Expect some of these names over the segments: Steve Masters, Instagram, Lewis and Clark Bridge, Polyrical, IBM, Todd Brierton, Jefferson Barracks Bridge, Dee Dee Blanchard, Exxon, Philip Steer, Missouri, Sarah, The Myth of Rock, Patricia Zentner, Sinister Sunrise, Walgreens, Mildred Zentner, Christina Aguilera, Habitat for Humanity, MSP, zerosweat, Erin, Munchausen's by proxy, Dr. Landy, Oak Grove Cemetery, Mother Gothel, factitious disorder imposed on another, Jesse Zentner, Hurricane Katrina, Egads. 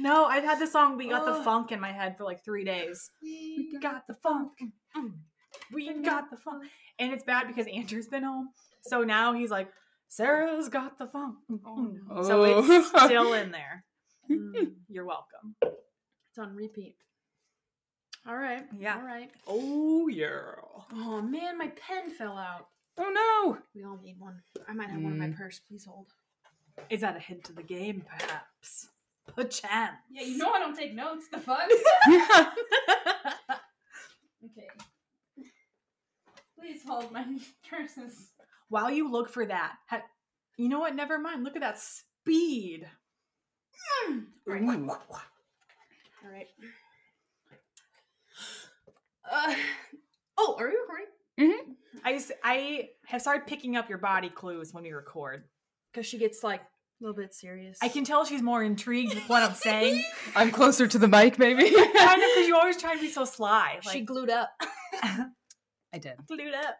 No, I've had the song "We Got the Funk" in my head for like 3 days. We got the funk. We got the funk. And it's bad because Andrew's been home. So now he's like, Sarah's got the funk. Oh, no. So it's still in there. You're welcome. It's on repeat. All right. Yeah. All right. Oh, yeah. Oh, man, my pen fell out. Oh, no. We all need one. I might have one in my purse. Please hold. Is that a hint to the game, perhaps? Perchance. Yeah, you know I don't take notes. The fuck? Okay. Please hold my purses. While you look for that, you know what? Never mind. Look at that speed. All right. All right. Are you recording? Mm-hmm. I have started picking up your body clues when we record. Because she gets, like, a little bit serious. I can tell she's more intrigued with what I'm saying. I'm closer to the mic, maybe. Kind of, because you always try to be so sly. Like, she glued up. I did. Glued up.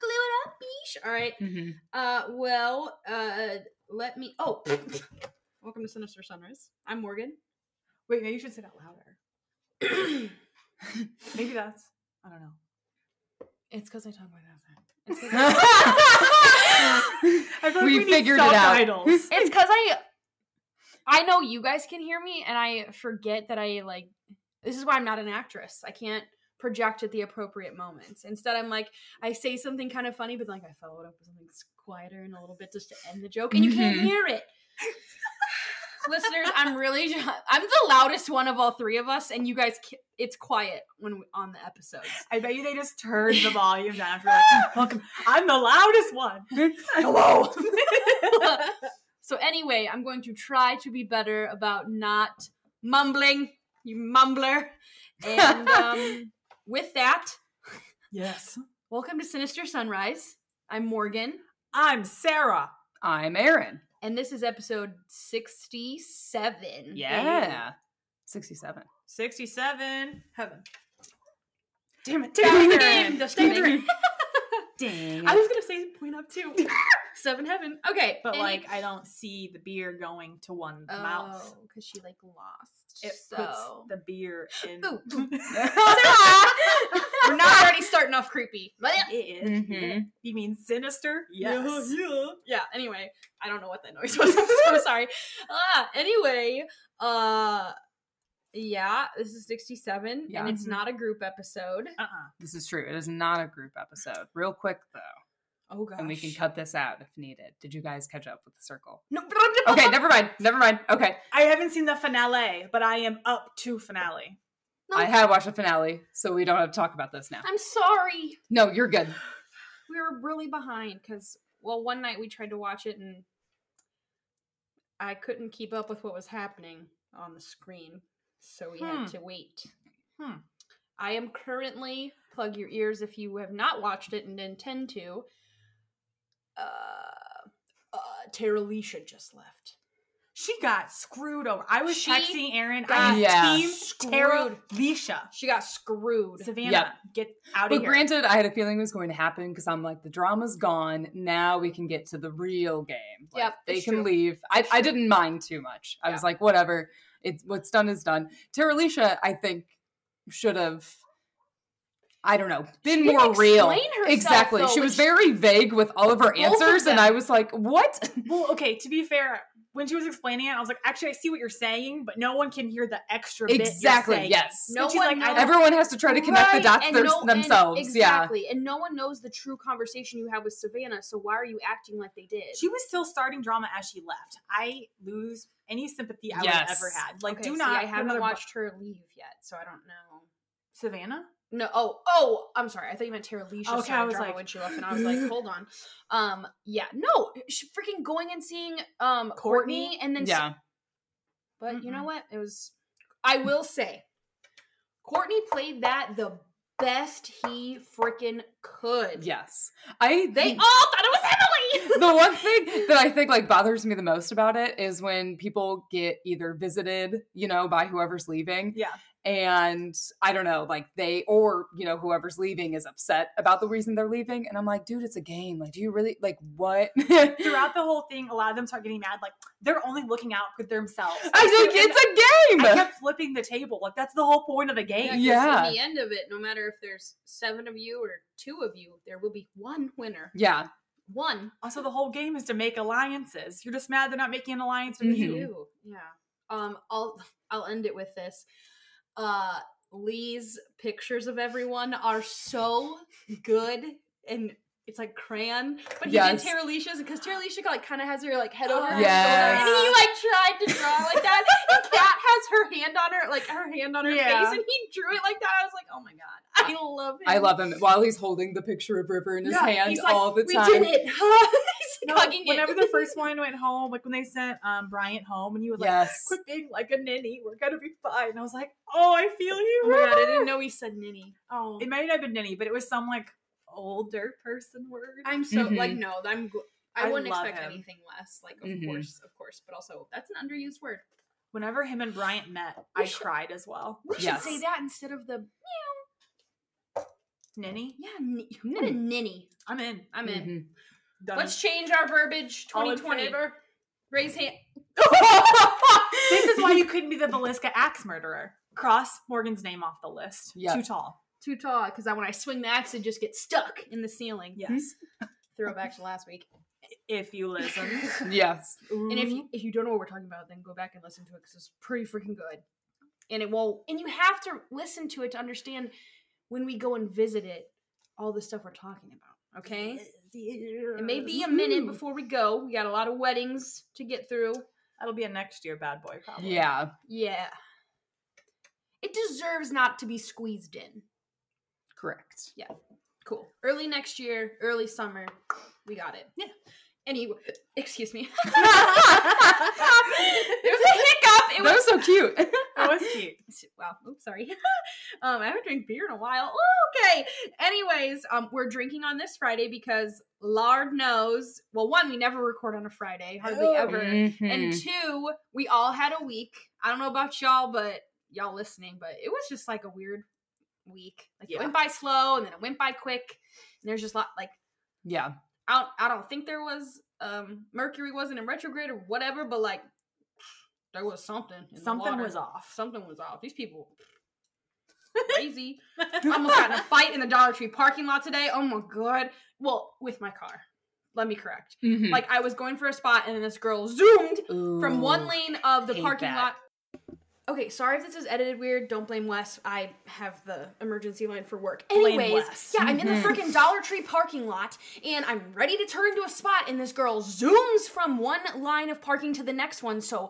Glue it up, beesh. All right. Mm-hmm. Let me... Oh. Welcome to Sinister Sunrise. I'm Morgan. Wait, maybe you should say that louder. Maybe that's... I don't know. It's because I talk like that. I feel like we figured it out. It's because I know you guys can hear me, and I forget that I like. This is why I'm not an actress. I can't project at the appropriate moments. Instead, I'm like, I say something kind of funny, but like I follow it up with something quieter and a little bit just to end the joke, and you can't hear it. Listeners, I'm the loudest one of all three of us, and you guys, it's quiet when on the episodes. I bet you they just turned the volume down after like, welcome. I'm the loudest one. Hello. So anyway, I'm going to try to be better about not mumbling, you mumbler. And with that, yes. Welcome to Sinister Sunrise. I'm Morgan. I'm Sarah. I'm Aaron. And this is episode 67. Yeah. 67. 67. Heaven. Damn it. Damn the game. Dang. I was going to say point up too. Seven heaven. Okay. But like, I don't see the beer going to one's mouth. Oh, because she like lost. It puts the beer in. Ooh. We're not already starting off creepy. But it is. Mm-hmm. You mean sinister? Yes. Yeah. Anyway, I don't know what that noise was. I'm so sorry. Anyway, yeah, this is 67, yeah. And it's not a group episode. This is true. It is not a group episode. Real quick, though. Oh, gosh. And we can cut this out if needed. Did you guys catch up with The Circle? No. Okay, never mind. Okay. I haven't seen the finale, but I am up to finale. No. I had watched the finale, so we don't have to talk about this now. I'm sorry. No, you're good. We were really behind because, well, one night we tried to watch it, and I couldn't keep up with what was happening on the screen. So we had to wait. I am currently, plug your ears if you have not watched it and intend to, Tara Leisha just left. She got screwed over. I was texting Aaron. Team screwed. Tara Leisha. She got screwed. Savannah, get out of here. But granted, I had a feeling it was going to happen because I'm like, the drama's gone. Now we can get to the real game. Like, they can leave. I didn't mind too much. I was like, whatever. It's what's done is done. Tara Leisha, I think, should have, I don't know, been more real. Herself, exactly. Though, she was very vague with all of her answers, and I was like, what? Well, okay, to be fair, when she was explaining it, I was like, actually, I see what you're saying, but no one can hear the extra bit you're saying. Yes. No one knows. Everyone has to try to connect the dots themselves. Exactly. And no one knows the true conversation you had with Savannah, so why are you acting like they did? She was still starting drama as she left. I lose any sympathy I would have ever had. Like, okay, I haven't watched her leave yet, so I don't know. Savannah? No. Oh, I'm sorry. I thought you meant Tara Leisha. Okay, I was like, when she left, and I was like, hold on. Yeah. No, she's freaking going and seeing Courtney, and then but you know what? It was. I will say, Courtney played that the best he freaking could. Yes. They all thought it was Emily. The one thing that I think like bothers me the most about it is when people get either visited, you know, by whoever's leaving. Yeah. And I don't know, like they, or, you know, whoever's leaving is upset about the reason they're leaving. And I'm like, dude, it's a game. Like, do you really, like, what? Throughout the whole thing, a lot of them start getting mad. Like, they're only looking out for themselves. Like, I think it's a game. I kept flipping the table. Like, that's the whole point of the game. Yeah. At the end of it, no matter if there's 7 of you or 2 of you, there will be one winner. Yeah. One. Also, the whole game is to make alliances. You're just mad they're not making an alliance with you. Yeah. I'll end it with this. Lee's pictures of everyone are so good, and it's like crayon, but he did Tara Leisha's because Tara Leisha like kind of has her like head over her shoulder, and he like tried to draw like that. And Kat has her hand on her face, and he drew it like that. I was like, oh my god, I love him. I love him while he's holding the picture of River in his hand, he's like, all the time. We did it. No, whenever the first one went home, like when they sent Bryant home, and he was like, quit being like a ninny, we're gonna be fine. And I was like, oh, I feel you. Oh my god, I didn't know he said ninny. Oh, it might not have been ninny, but it was some like older person word. I'm so like, no, I wouldn't expect him. Anything less. Like, of course, but also that's an underused word. Whenever him and Bryant met, I cried as well. We should say that instead of the meow. Ninny? Yeah, ninny. I'm in. Mm-hmm. Let's change our verbiage. 2020. Raise hand. This is why you couldn't be the Velisca axe murderer. Cross Morgan's name off the list. Yep. Too tall. Because when I swing the axe, it just gets stuck in the ceiling. Yes. Throwback to last week. If you listen. Yes. And if you don't know what we're talking about, then go back and listen to it because it's pretty freaking good. And it won't. And you have to listen to it to understand when we go and visit it, all the stuff we're talking about. Okay, it may be a minute before we go. We got a lot of weddings to get through. That'll be a next year bad boy problem. Yeah. It deserves not to be squeezed in. Correct. Yeah. Cool. Early next year, early summer. We got it. Yeah. Anyway, excuse me. There was a hiccup. That was so cute. That was cute. Wow. Oops, sorry. I haven't drank beer in a while. Ooh, okay. Anyways, we're drinking on this Friday because Lord knows. Well, 1, we never record on a Friday, hardly ever. Mm-hmm. And 2, we all had a week. I don't know about y'all, but y'all listening, but it was just like a weird week. Like it went by slow, and then it went by quick. And there's just a lot like I don't think there was Mercury wasn't in retrograde or whatever, but like there was something. Something was off. Something was off. These people crazy. I almost got in a fight in the Dollar Tree parking lot today. Oh my god. Well, with my car. Let me correct. Mm-hmm. Like I was going for a spot, and then this girl zoomed from one lane of the parking lot. Okay, sorry if this is edited weird. Don't blame Wes. I have the emergency line for work. Anyways, I'm in the freaking Dollar Tree parking lot, and I'm ready to turn to a spot, and this girl zooms from one line of parking to the next one, so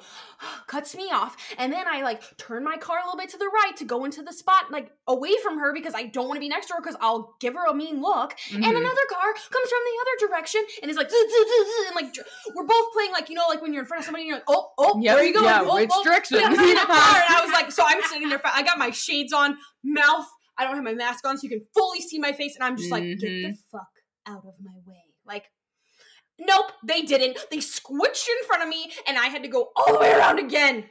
cuts me off, and then I, like, turn my car a little bit to the right to go into the spot, like, away from her because I don't want to be next to her because I'll give her a mean look, and another car comes from the other direction and is like, and, like, we're both playing, like, you know, like, when you're in front of somebody and you're like, oh, where are you going? Yeah, which direction? And I was like, so I'm sitting there, I got my shades on, mouth, I don't have my mask on, so you can fully see my face, and I'm just like, get the fuck out of my way. Like, nope, they didn't. They squished in front of me, and I had to go all the way around again.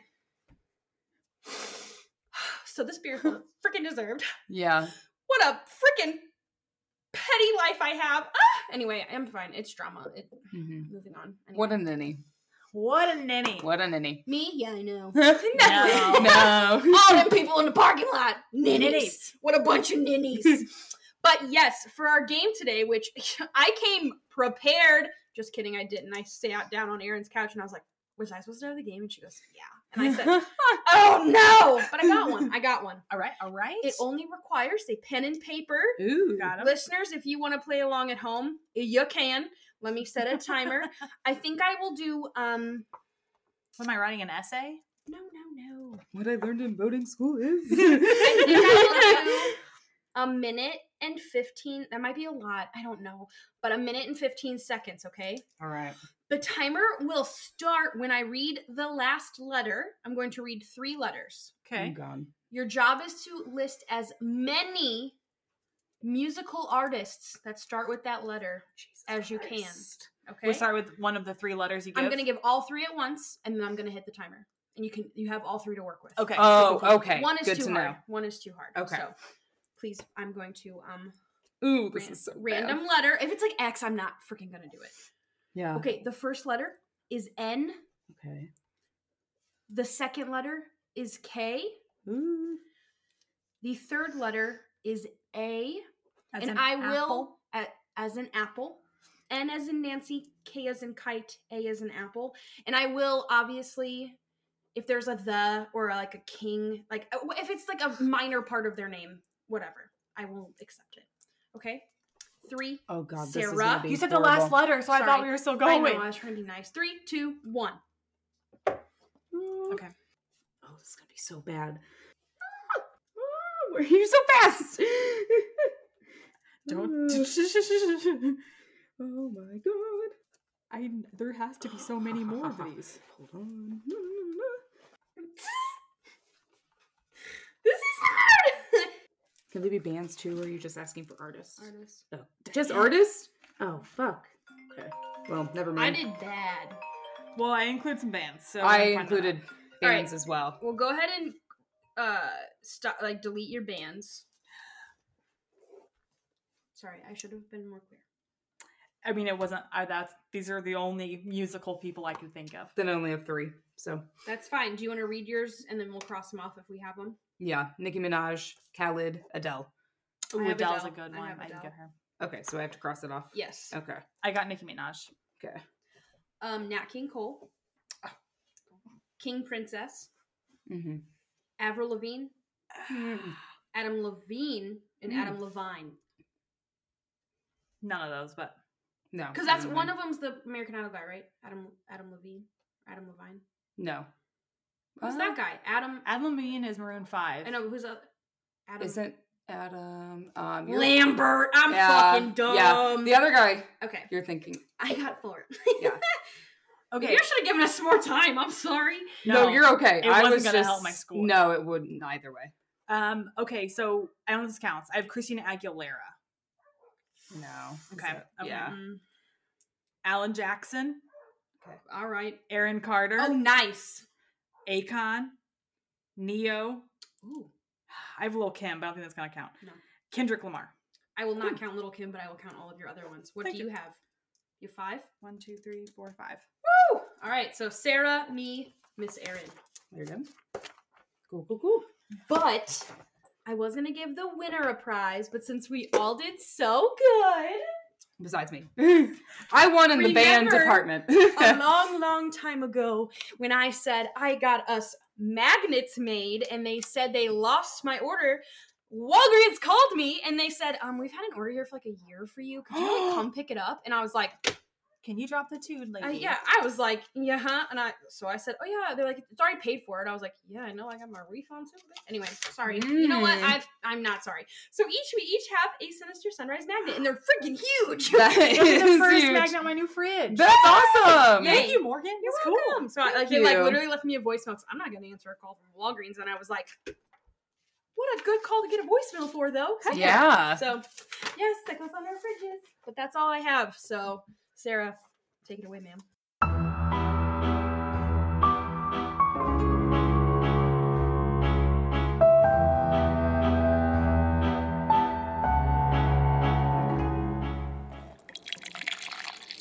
So this beer's freaking deserved. Yeah. What a freaking petty life I have. Ah! Anyway, I'm fine. It's drama. Moving on. Anyway. What a ninny. Me? Yeah, I know. No. All them people in the parking lot. Ninnies. What a bunch of ninnies. But yes, for our game today, which I came prepared. Just kidding, I didn't. I sat down on Erin's couch and I was like, was I supposed to have the game? And she goes, yeah. And I said, oh no. But I got one. All right. It only requires a pen and paper. Ooh. Got 'em. Listeners, if you want to play along at home, you can. Let me set a timer. I think I will do, What am I writing, an essay? No. What I learned in boating school is... I think I will do 1 minute and 15... That might be a lot. I don't know. But 1 minute and 15 seconds, okay? All right. The timer will start when I read the last letter. I'm going to read 3 letters. Okay. Oh, God. Your job is to list as many musical artists that start with that letter as you can. Okay. We start with one of the three letters you give. I'm going to give all three at once, and then I'm going to hit the timer. And you have all three to work with. Okay. Oh, okay. One is too hard. One is too hard. Okay. So, please, I'm going to Ooh, this is so random bad. Letter. If it's like X, I'm not freaking going to do it. Yeah. Okay, the first letter is N. Okay. The second letter is K. Ooh. The third letter is A. As and I apple. Will as an apple. N as in Nancy, K as in kite, A as in apple. And I will obviously, if there's a the or like a king, like if it's like a minor part of their name, whatever, I will accept it. Okay? 3. Oh, God. Sarah. This is gonna be you said horrible. The last letter, so sorry. I thought we were still going. I know. I was trying to be nice. 3, 2, 1. Okay. Oh, this is going to be so bad. Were you so fast? Don't. Oh my God! There has to be so many more of these. Hold on. This is hard. Can they be bands too, or are you just asking for artists? Artists. Oh, just artists? Oh fuck. Okay. Well, never mind. I did bad. Well, I include some bands, so I included bands as well. Well, go ahead and stop. Like, delete your bands. Sorry, I should have been more clear. I mean, it wasn't. These are the only musical people I can think of. Then I only have 3, so that's fine. Do you want to read yours, and then we'll cross them off if we have them? Yeah, Nicki Minaj, Khalid, Adele. Ooh, Adele's a good one. I didn't get her. Okay, so I have to cross it off. Yes. Okay. I got Nicki Minaj. Okay. Nat King Cole, King Princess, mm-hmm. Avril Lavigne, Adam Levine, and Adam Levine. None of those, but. No. Because that's one of them's the American Idol guy, right? Adam Levine? No. Who's that guy? Adam Levine is Maroon 5. I know, but who's other? Adam. Isn't Adam... Lambert! I'm fucking dumb! Yeah, the other guy. Okay. You're thinking. I got 4. Yeah. Okay. You should have given us more time. I'm sorry. No, you're okay. I wasn't going to help my score. No, it wouldn't either way. Okay, so I don't know if this counts. I have Christina Aguilera. No. Okay. Yeah. Alan Jackson. Okay. All right. Aaron Carter. Oh, nice. Akon. Neo. Ooh. I have Lil' Kim, but I don't think that's going to count. No. Kendrick Lamar. I will not count Lil' Kim, but I will count all of your other ones. What do you have? You have 5? 1, 2, 3, 4, 5. Woo! All right. So Sarah, me, Miss Erin. There you go. Cool. But... I was going to give the winner a prize, but since we all did so good. Besides me. I won in the band department. A long, long time ago when I said I got us magnets made and they said they lost my order. Walgreens called me and they said, we've had an order here for like a year for you. Could you come pick it up? And I was like, can you drop the tune, lady? I was like, yeah, huh? And so I said, oh yeah. They're like, it's already paid for it. I was like, yeah, I know. I got my refund soon. Anyway, sorry. You know what? I'm not sorry. So we each have a Sinister Sunrise magnet, and they're freaking huge. That is the first huge. Magnet on my new fridge. That's awesome. Yay. Thank you, Morgan. You're That's welcome. Cool. So they literally left me a voicemail because I'm not gonna answer a call from Walgreens, and I was like, what a good call to get a voicemail for, though. Heck yeah. So yes, that goes on our fridges. But that's all I have. So. Sarah, take it away, ma'am.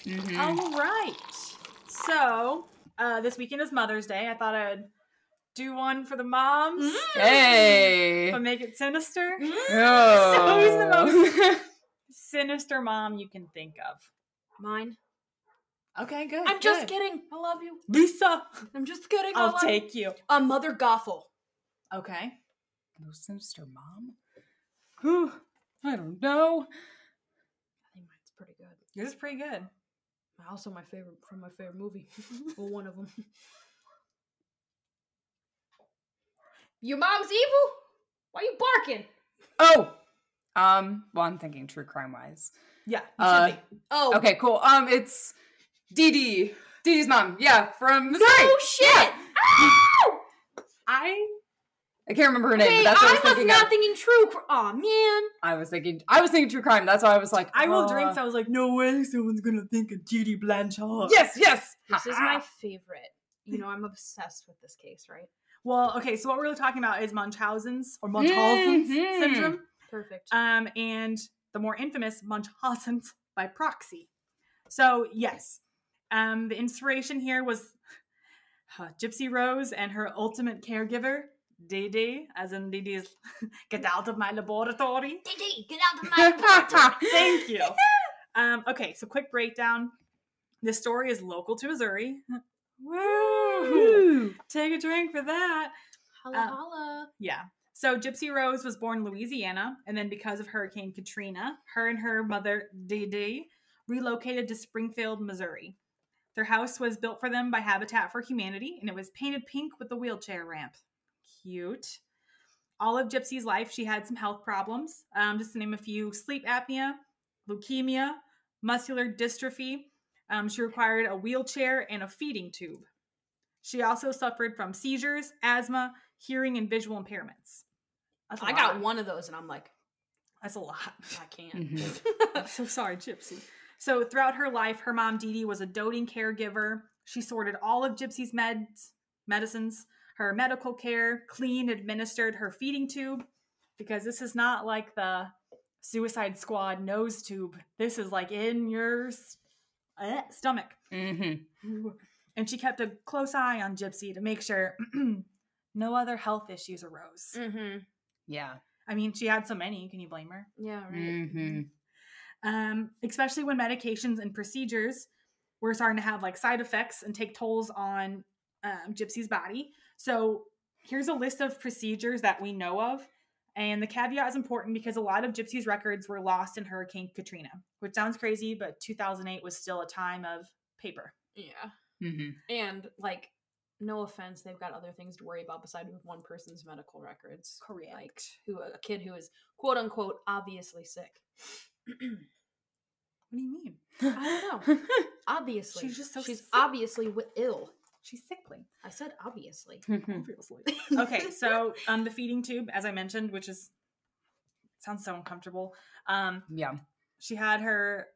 Mm-hmm. All right. So, this weekend is Mother's Day. I thought I'd do one for the moms. Mm. Hey! But make it sinister. Mm. Oh. So who's the most sinister mom you can think of? Mine. Okay, good. I'm just kidding. I love you. Lisa. I'm just kidding. I'll take you. Mother Gothel. Okay. Most sinister mom? Whew. I don't know. I think mine's pretty good. Yours is pretty good. Also my favorite from my favorite movie. Well, one of them. Your mom's evil? Why are you barking? Oh! Well, I'm thinking true crime-wise. Yeah, you should be. Oh. Okay, cool. It's Dee Dee. Dee Dee's mom. Yeah, from Missouri. Oh, shit! Yeah. Ow! I I can't remember her name. Wait, but that's what I was thinking. Aw, man. I was thinking true crime. That's why I was like, I will drink. So I was like, no way someone's going to think of Dee Dee Blanchard. Yes, yes. This is my favorite. You know, I'm obsessed with this case, right? Well, okay. So what we're really talking about is Munchausen's syndrome. Perfect. And the more infamous Munchausen's by proxy. So yes, the inspiration here was Gypsy Rose and her ultimate caregiver, Dee Dee, as in Dee Dee's get out of my laboratory. Dee Dee, get out of my laboratory. Thank you. Okay, so quick breakdown. This story is local to Missouri. Woo! Take a drink for that. Holla, holla. Yeah. So Gypsy Rose was born in Louisiana, and then because of Hurricane Katrina, her and her mother, Dee Dee, relocated to Springfield, Missouri. Their house was built for them by Habitat for Humanity, and it was painted pink with a wheelchair ramp. Cute. All of Gypsy's life, she had some health problems. Just to name a few, sleep apnea, leukemia, muscular dystrophy. She required a wheelchair and a feeding tube. She also suffered from seizures, asthma, hearing, and visual impairments. I got one of those, and I'm like, that's a lot. I can't. Mm-hmm. I'm so sorry, Gypsy. So throughout her life, her mom, Dee Dee, was a doting caregiver. She sorted all of Gypsy's medicines, her medical care, cleaned, administered her feeding tube, because this is not like the Suicide Squad nose tube. This is like in your stomach. Mm-hmm. And she kept a close eye on Gypsy to make sure no other health issues arose. Mm-hmm. Yeah. I mean, she had so many. Can you blame her? Yeah, right. Mm-hmm. Especially when medications and procedures were starting to have like side effects and take tolls on Gypsy's body. So here's a list of procedures that we know of. And the caveat is important because a lot of Gypsy's records were lost in Hurricane Katrina, which sounds crazy, but 2008 was still a time of paper. Yeah. Mm-hmm. And like, no offense, they've got other things to worry about besides one person's medical records. Correct. Like a kid who is quote unquote obviously sick. What do you mean? I don't know. Obviously. She's sick. Obviously ill. She's sickly. I said obviously. Obviously. Okay, so the feeding tube, as I mentioned, which is sounds so uncomfortable. Yeah. She had her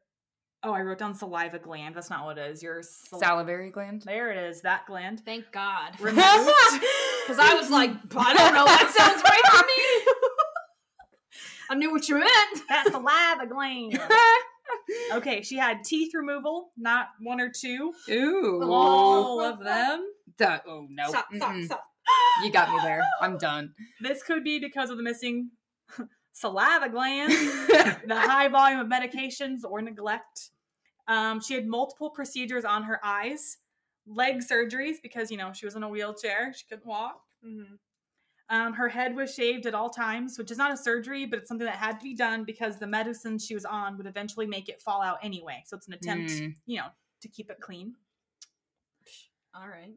I wrote down saliva gland. That's not what it is. Your salivary gland. There it is. That gland. Thank God. Removed. Because I was like, I don't know. That sounds right to me. I knew what you meant. That saliva gland. Okay, she had teeth removal, not one or two. Ooh. All of them. Oh, no. Stop. You got me there. I'm done. This could be because of the missing saliva glands, the high volume of medications or neglect. She had multiple procedures on her eyes, leg surgeries because, you know, she was in a wheelchair. She couldn't walk. Mm-hmm. Her head was shaved at all times, which is not a surgery, but it's something that had to be done because the medicine she was on would eventually make it fall out anyway. So it's an attempt, you know, to keep it clean. All right.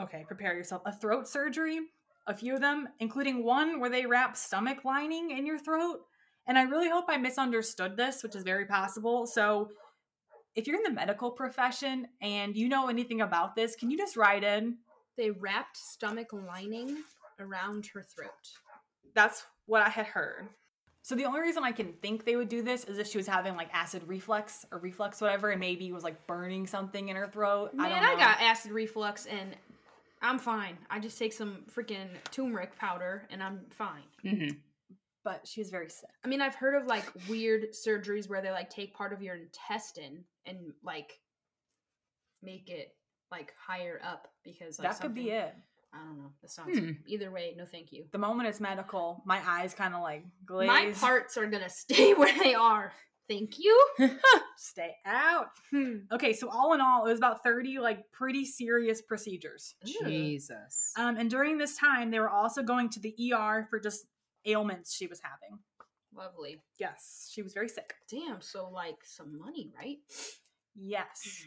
Okay, prepare yourself. A throat surgery. A few of them, including one where they wrap stomach lining in your throat. And I really hope I misunderstood this, which is very possible. So if you're in the medical profession and you know anything about this, can you just write in? They wrapped stomach lining around her throat. That's what I had heard. So the only reason I can think they would do this is if she was having like acid reflux or whatever, and maybe was like burning something in her throat. Man, I don't know. I got acid reflux and I'm fine. I just take some freaking turmeric powder and I'm fine. Mm-hmm. But she was very sick. I mean, I've heard of like weird surgeries where they like take part of your intestine and like make it like higher up because like, that could be it. I don't know. That sounds either way. No, thank you. The moment it's medical, my eyes kind of like glaze. My parts are gonna stay where they are. Thank you. Stay out. Okay, so all in all, it was about 30 like pretty serious procedures. Jesus. And during this time, they were also going to the ER for just ailments she was having. Lovely. Yes, she was very sick. Damn, so like some money, right? Yes. Yeah.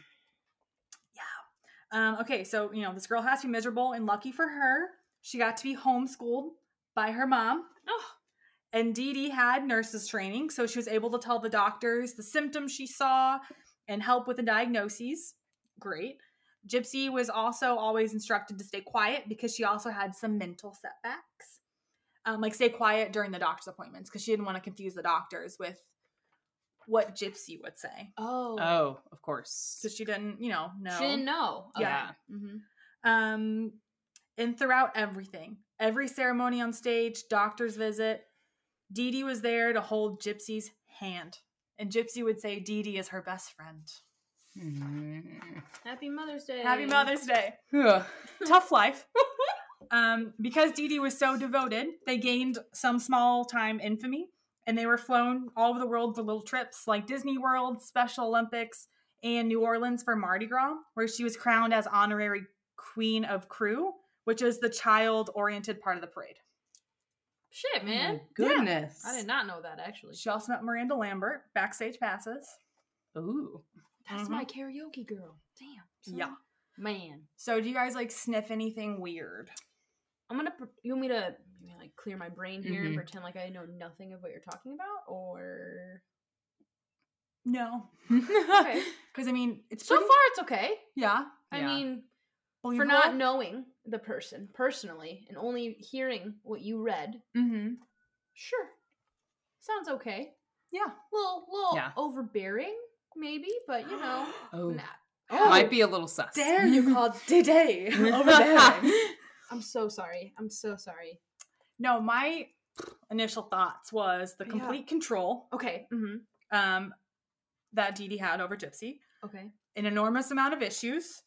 Okay, so, you know, this girl has to be miserable, and lucky for her, she got to be homeschooled by her mom. Oh. And Dee Dee had nurses training, so she was able to tell the doctors the symptoms she saw and help with the diagnoses. Great. Gypsy was also always instructed to stay quiet because she also had some mental setbacks. Like stay quiet during the doctor's appointments because she didn't want to confuse the doctors with what Gypsy would say. Oh, of course. So she didn't, know. She didn't know. Okay. Yeah. Mm-hmm. And throughout everything, every ceremony on stage, doctor's visit, Dee Dee was there to hold Gypsy's hand. And Gypsy would say Dee Dee is her best friend. Mm-hmm. Happy Mother's Day. Happy Mother's Day. Tough life. Because Dee Dee was so devoted, they gained some small-time infamy, and they were flown all over the world for little trips like Disney World, Special Olympics, and New Orleans for Mardi Gras, where she was crowned as honorary Queen of Crew, which is the child-oriented part of the parade. Shit, man. Oh goodness. Yeah. I did not know that, actually. She also met Miranda Lambert, backstage passes. Ooh. That's my karaoke girl. Damn. Yeah. Man. So do you guys, sniff anything weird? You want me to, clear my brain here and pretend like I know nothing of what you're talking about? Or... No. Okay. Because, it's so far, it's okay. Yeah. For not knowing the person personally and only hearing what you read. Mm-hmm. Sure. Sounds okay. Yeah. A little overbearing, maybe, but, nah. Oh, might be a little sus. Dare you call Dee Dee over there? I'm so sorry. I'm so sorry. No, my initial thoughts was the complete control. Okay. Mm-hmm. That Dee Dee had over Gypsy. Okay. An enormous amount of issues,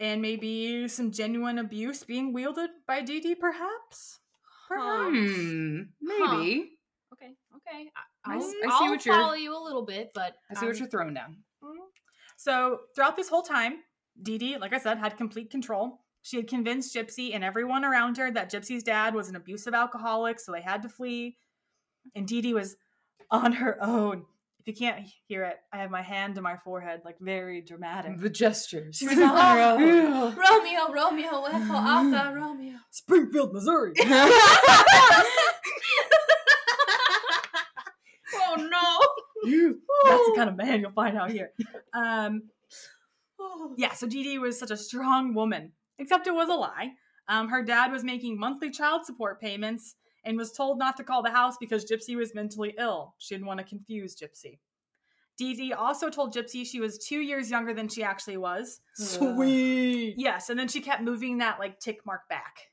and maybe some genuine abuse being wielded by Dee Dee, perhaps. Maybe. Huh. Okay. I'll follow you a little bit, but I see what you're throwing down. So throughout this whole time, Dee Dee, like I said, had complete control. She had convinced Gypsy and everyone around her that Gypsy's dad was an abusive alcoholic, so they had to flee. And Dee Dee was on her own. If you can't hear it, I have my hand to my forehead, very dramatic. The gestures. She was on her own. Romeo, Romeo, wherefore art thou, Romeo? Springfield, Missouri. That's the kind of man you'll find out here. So Dee Dee was such a strong woman, except it was a lie. Her dad was making monthly child support payments and was told not to call the house because Gypsy was mentally ill. She didn't want to confuse Gypsy. Dee Dee also told Gypsy she was 2 years younger than she actually was. Sweet. Yes, and then she kept moving that tick mark back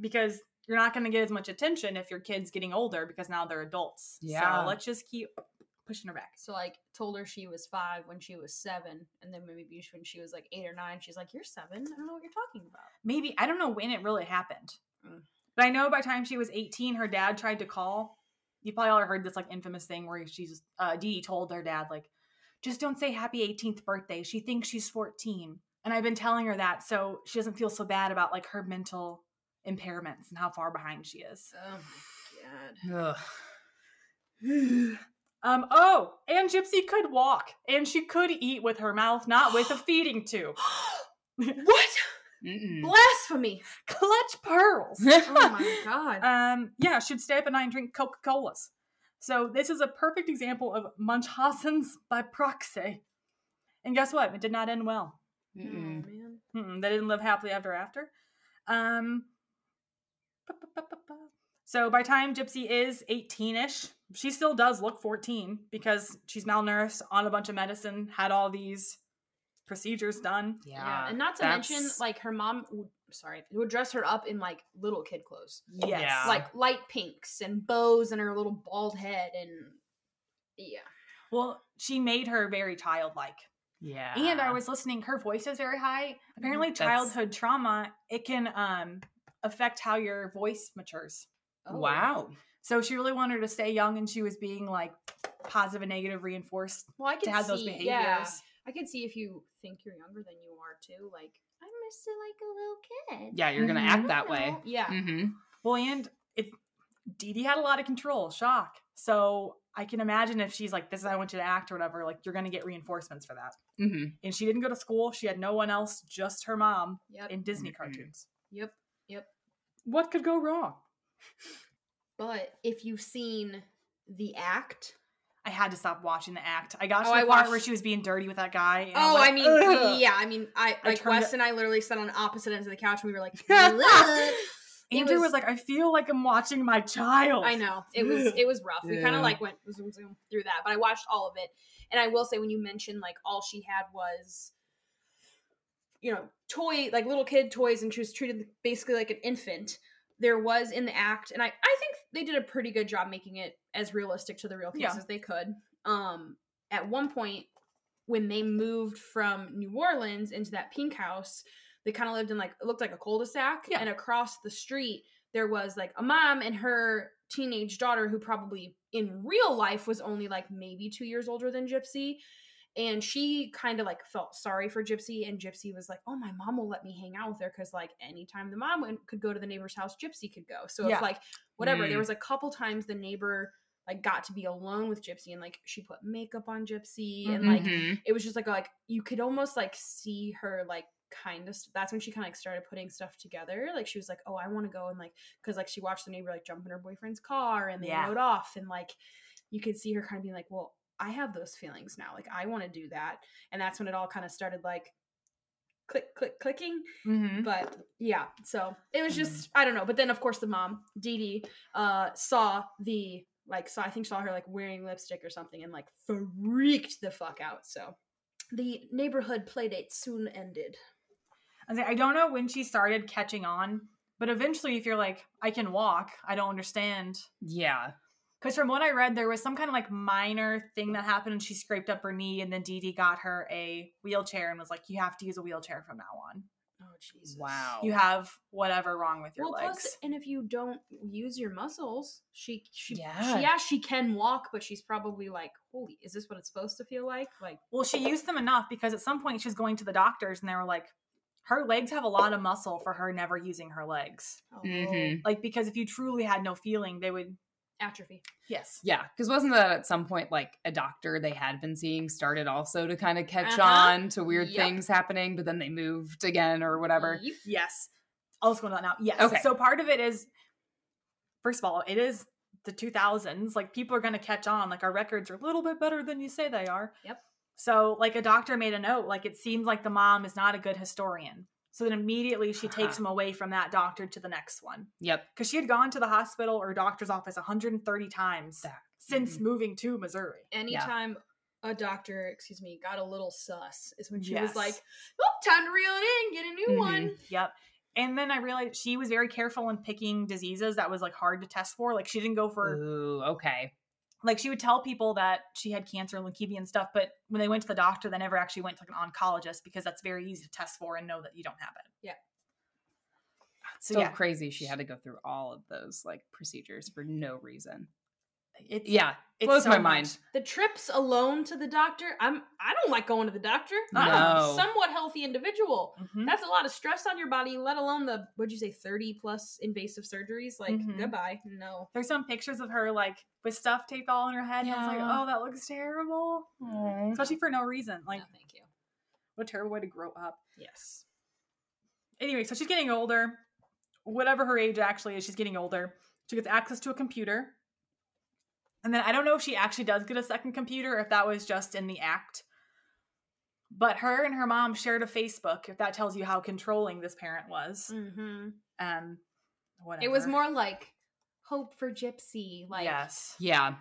because you're not going to get as much attention if your kid's getting older because now they're adults. Yeah. So let's just keep pushing her back. So told her she was 5 when she was 7, and then maybe when she was 8 or 9, she's like, you're 7? I don't know what you're talking about. Maybe. I don't know when it really happened. Mm. But I know by the time she was 18, her dad tried to call. You probably all heard this infamous thing where she's Dee Dee told her dad, just don't say happy 18th birthday. She thinks she's 14. And I've been telling her that so she doesn't feel so bad about her mental impairments and how far behind she is. Oh my god. And Gypsy could walk, and she could eat with her mouth, not with a feeding tube. What? Mm-mm. Blasphemy. Clutch pearls. Oh my god. She'd stay up at night and drink Coca-Colas. So this is a perfect example of Munchausen's by proxy. And guess what? It did not end well. Mm-mm. Oh, man. Mm-mm. They didn't live happily after. So by the time Gypsy is 18-ish, she still does look 14 because she's malnourished, on a bunch of medicine, had all these procedures done. Yeah. And not to mention, her mom would dress her up in, little kid clothes. Yes. Yeah. Light pinks and bows in her little bald head and, yeah. Well, she made her very childlike. Yeah. And I was listening. Her voice is very high. Apparently, childhood trauma, it can affect how your voice matures. Oh. Wow. So she really wanted her to stay young, and she was being positive and negative reinforced to have those behaviors. Yeah. I can see if you think you're younger than you are too. I'm still a little kid. Yeah, you're gonna act that way. Yeah. Mm-hmm. Well, and Dee Dee had a lot of control, shock. So I can imagine if she's like, "This is how I want you to act" or whatever, you're gonna get reinforcements for that. Mm-hmm. And she didn't go to school. She had no one else, just her mom in Disney cartoons. Yep. What could go wrong? But if you've seen The Act, I had to stop watching the act. I got to the part where she was being dirty with that guy. And Wes and I literally sat on opposite ends of the couch. And we were like, Andrew was like, I feel like I'm watching my child. I know. It was rough. Yeah. We kind of like went zoom through that, but I watched all of it. And I will say, when you mentioned like all she had was, you know, toy, like little kid toys, and she was treated basically like an infant. There was in the act, and I think they did a pretty good job making it as realistic to the real case as they could. At one point, when they moved from New Orleans into that pink house, they kind of lived in like, it looked like a cul-de-sac, and across the street, there was like a mom and her teenage daughter, who probably in real life was only like maybe 2 years older than Gypsy. And she kind of like felt sorry for Gypsy, and Gypsy was like, oh, my mom will let me hang out with her, because like anytime the mom could go to the neighbor's house, Gypsy could go. So if like whatever, there was a couple times the neighbor like got to be alone with Gypsy, and like she put makeup on Gypsy, and like it was just like you could almost like see her like kind of, that's when she kind of like started putting stuff together. Like she was like, oh, I want to go, and like because like she watched the neighbor like jump in her boyfriend's car and they rode off, and like you could see her kind of being like, well, I have those feelings now. Like, I want to do that. And that's when it all kind of started, like, clicking. Mm-hmm. But, yeah. So, it was just, I don't know. But then, of course, the mom, Dee Dee, saw her, like, wearing lipstick or something, and, like, freaked the fuck out. So, the neighborhood playdate soon ended. I don't know when she started catching on, but eventually, if you're like, I can walk, I don't understand. Yeah. Because from what I read, there was some kind of, like, minor thing that happened, and she scraped up her knee, and then Dee Dee got her a wheelchair and was like, you have to use a wheelchair from now on. Oh, Jesus. Wow. You have whatever wrong with your legs. Plus, and if you don't use your muscles, she can walk, but she's probably like, holy, is this what it's supposed to feel like? Like, well, she used them enough, because at some point she was going to the doctors, and they were like, her legs have a lot of muscle for her never using her legs. Oh. Mm-hmm. Like, because if you truly had no feeling, they would... atrophy. Yes. Yeah. Because wasn't that at some point like a doctor they had been seeing started also to kind of catch on to weird things happening, but then they moved again or whatever? Yes. I'll just go on now. Yes. Okay. So part of it is, first of all, it is the 2000s. Like, people are going to catch on. Like, our records are a little bit better than you say they are. Yep. So like a doctor made a note, like, it seems like the mom is not a good historian. So then immediately she takes him away from that doctor to the next one. Yep. Because she had gone to the hospital or doctor's office 130 times since moving to Missouri. Anytime a doctor, got a little sus is when she was like, oh, time to reel it in, get a new one. Yep. And then I realized she was very careful in picking diseases that was like hard to test for. Like, she didn't go for... Ooh, okay. Like, she would tell people that she had cancer and leukemia and stuff, but when they went to the doctor, they never actually went to like an oncologist, because that's very easy to test for and know that you don't have it. Yeah. So, crazy she had to go through all of those like procedures for no reason. It blows my mind. The trips alone to the doctor, I don't like going to the doctor. No. I'm a somewhat healthy individual. Mm-hmm. That's a lot of stress on your body, let alone the, 30 plus invasive surgeries? Like, goodbye. No. There's some pictures of her like with stuff taped all on her head. Yeah. And I was like, oh, that looks terrible. Mm-hmm. Especially for no reason. Like, no, thank you. What a terrible way to grow up. Yes. Anyway, so she's getting older. Whatever her age actually is, she's getting older. She gets access to a computer. And then I don't know if she actually does get a second computer, or if that was just in the act. But her and her mom shared a Facebook, if that tells you how controlling this parent was. Mm-hmm. Whatever. It was more like hope for Gypsy, like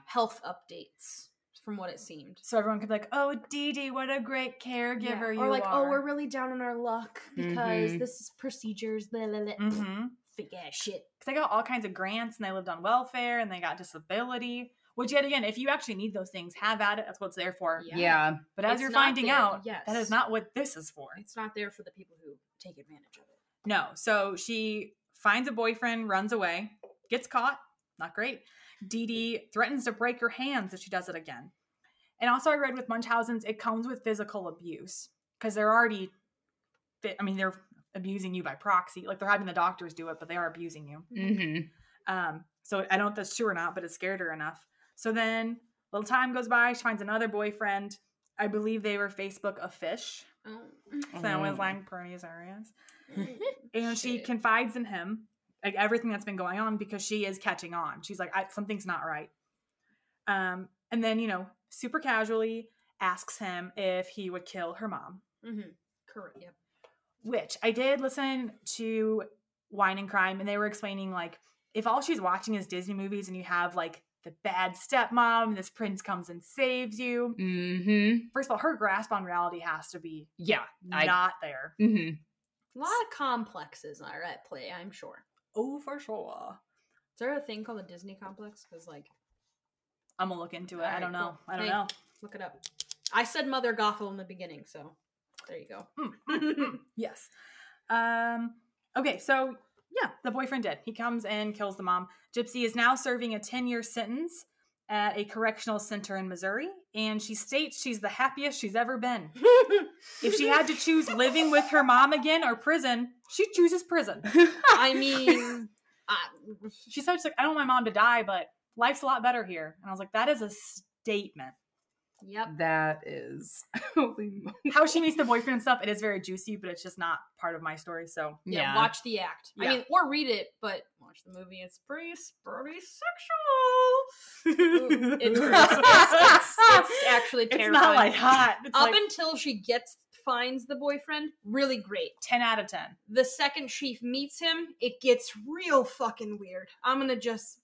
health updates, from what it seemed. So everyone could be like, oh, Dee Dee, what a great caregiver you are. Or like, oh, we're really down on our luck because this is procedures, blah, blah, blah. Mm-hmm. Fake ass shit. Because they got all kinds of grants, and they lived on welfare, and they got disability. Which, yet again, if you actually need those things, have at it. That's what it's there for. Yeah. But as you're finding out, that is not what this is for. It's not there for the people who take advantage of it. No. So she finds a boyfriend, runs away, gets caught. Not great. Dee Dee threatens to break her hands if she does it again. And also I read with Munchausen's, it comes with physical abuse. Because they're already, they're abusing you by proxy. Like, they're having the doctors do it, but they are abusing you. Mm-hmm. So I don't know if that's true or not, but it scared her enough. So then a little time goes by. She finds another boyfriend. I believe they were Facebook a fish. Oh. So that was like pretty serious. And she confides in him, like, everything that's been going on, because she is catching on. She's like, something's not right. And then, super casually asks him if he would kill her mom. Mm-hmm. Correct. Yep. Which I did listen to Wine and Crime, and they were explaining, like, if all she's watching is Disney movies and you have, like, the bad stepmom, this prince comes and saves you. Mm-hmm. First of all, her grasp on reality has to be not there. Mm-hmm. A lot of complexes are at play, I'm sure. Oh, for sure. Is there a thing called a Disney complex? Because, like, I'm gonna look into it. Right, I don't know. Cool. I don't know. Look it up. I said Mother Gothel in the beginning, so there you go. Yes. Okay, so yeah, the boyfriend did. He comes and kills the mom. Gypsy is now serving a 10-year sentence at a correctional center in Missouri, and she states she's the happiest she's ever been. If she had to choose living with her mom again or prison, she chooses prison. I mean, she said, she's like, I don't want my mom to die, but life's a lot better here. And I was like, that is a statement. Yep. That is. How she meets the boyfriend and stuff, it is very juicy, but it's just not part of my story, so. Yeah, watch the act. Yeah. I mean, or read it, but watch the movie. It's pretty sexual. Ooh, it's actually terrifying. It's not like hot. It's up like, until she finds the boyfriend, really great. 10 out of 10. The second she meets him, it gets real fucking weird. I'm gonna just...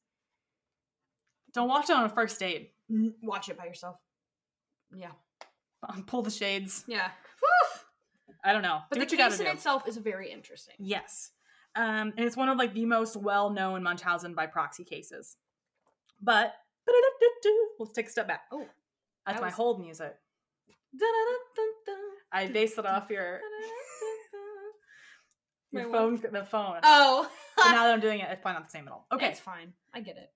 Don't watch it on a first date. Watch it by yourself. Yeah. Pull the shades. Yeah. Woof! I don't know. But the case in itself is very interesting. Yes. And it's one of like the most well-known Munchausen by proxy cases. But let's take a step back. Oh. That's my hold music. I based it off your phone. The phone. Oh. But now that I'm doing it, it's probably not the same at all. Okay. It's fine. I get it.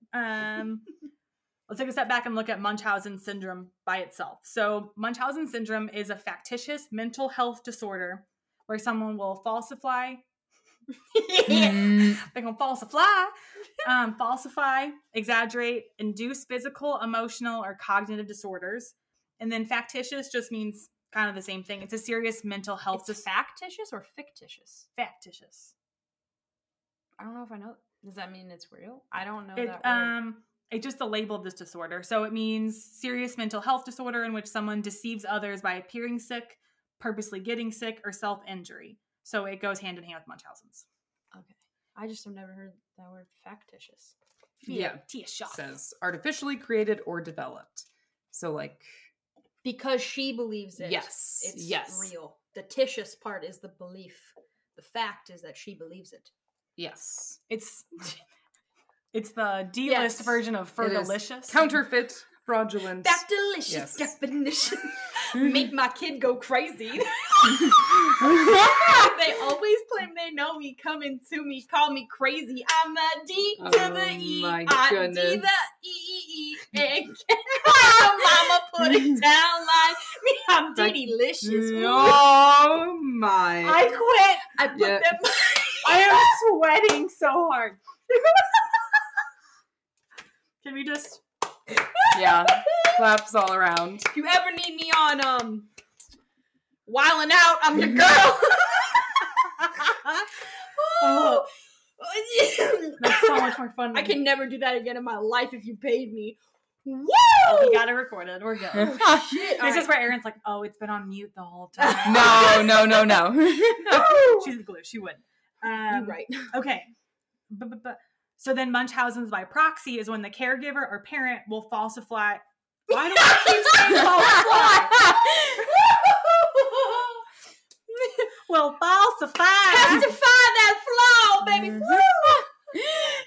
Let's take a step back and look at Munchausen syndrome by itself. So Munchausen syndrome is a factitious mental health disorder where someone will falsify, exaggerate, induce physical, emotional, or cognitive disorders. And then factitious just means kind of the same thing. It's a serious mental health disorder. Factitious or fictitious? Factitious. I don't know if I know. Does that mean it's real? I don't know that word. It's just the label of this disorder. So it means serious mental health disorder in which someone deceives others by appearing sick, purposely getting sick, or self-injury. So it goes hand in hand with Munchausen's. Okay. I just have never heard that word factitious. Yeah. It says artificially created or developed. So like... Because she believes it. Yes. It's real. The titious part is the belief. The fact is that she believes it. Yes. It's the D-list version of Fergalicious. Counterfeit, fraudulent. That delicious definition. Make my kid go crazy. They always claim they know me, coming to me, call me crazy. I'm a D to the E. I'm D the E. And mama put it down like me. I'm D-licious. Oh my. I quit. I put them. I am sweating so hard. Can we just... Yeah. Claps all around. If you ever need me on, Wildin' Out, I'm your girl! Oh. That's so much more fun. I can never do that again in my life if you paid me. Woo! We got it recorded. We're good. Oh, shit. This is where Erin's like, oh, it's been on mute the whole time. No. No. She's the glue. She wouldn't. You're right. Okay. So then Munchausen's by proxy is when the caregiver or parent will falsify. Why do I keep saying falsify? Will falsify. Testify that flaw, baby. Woo!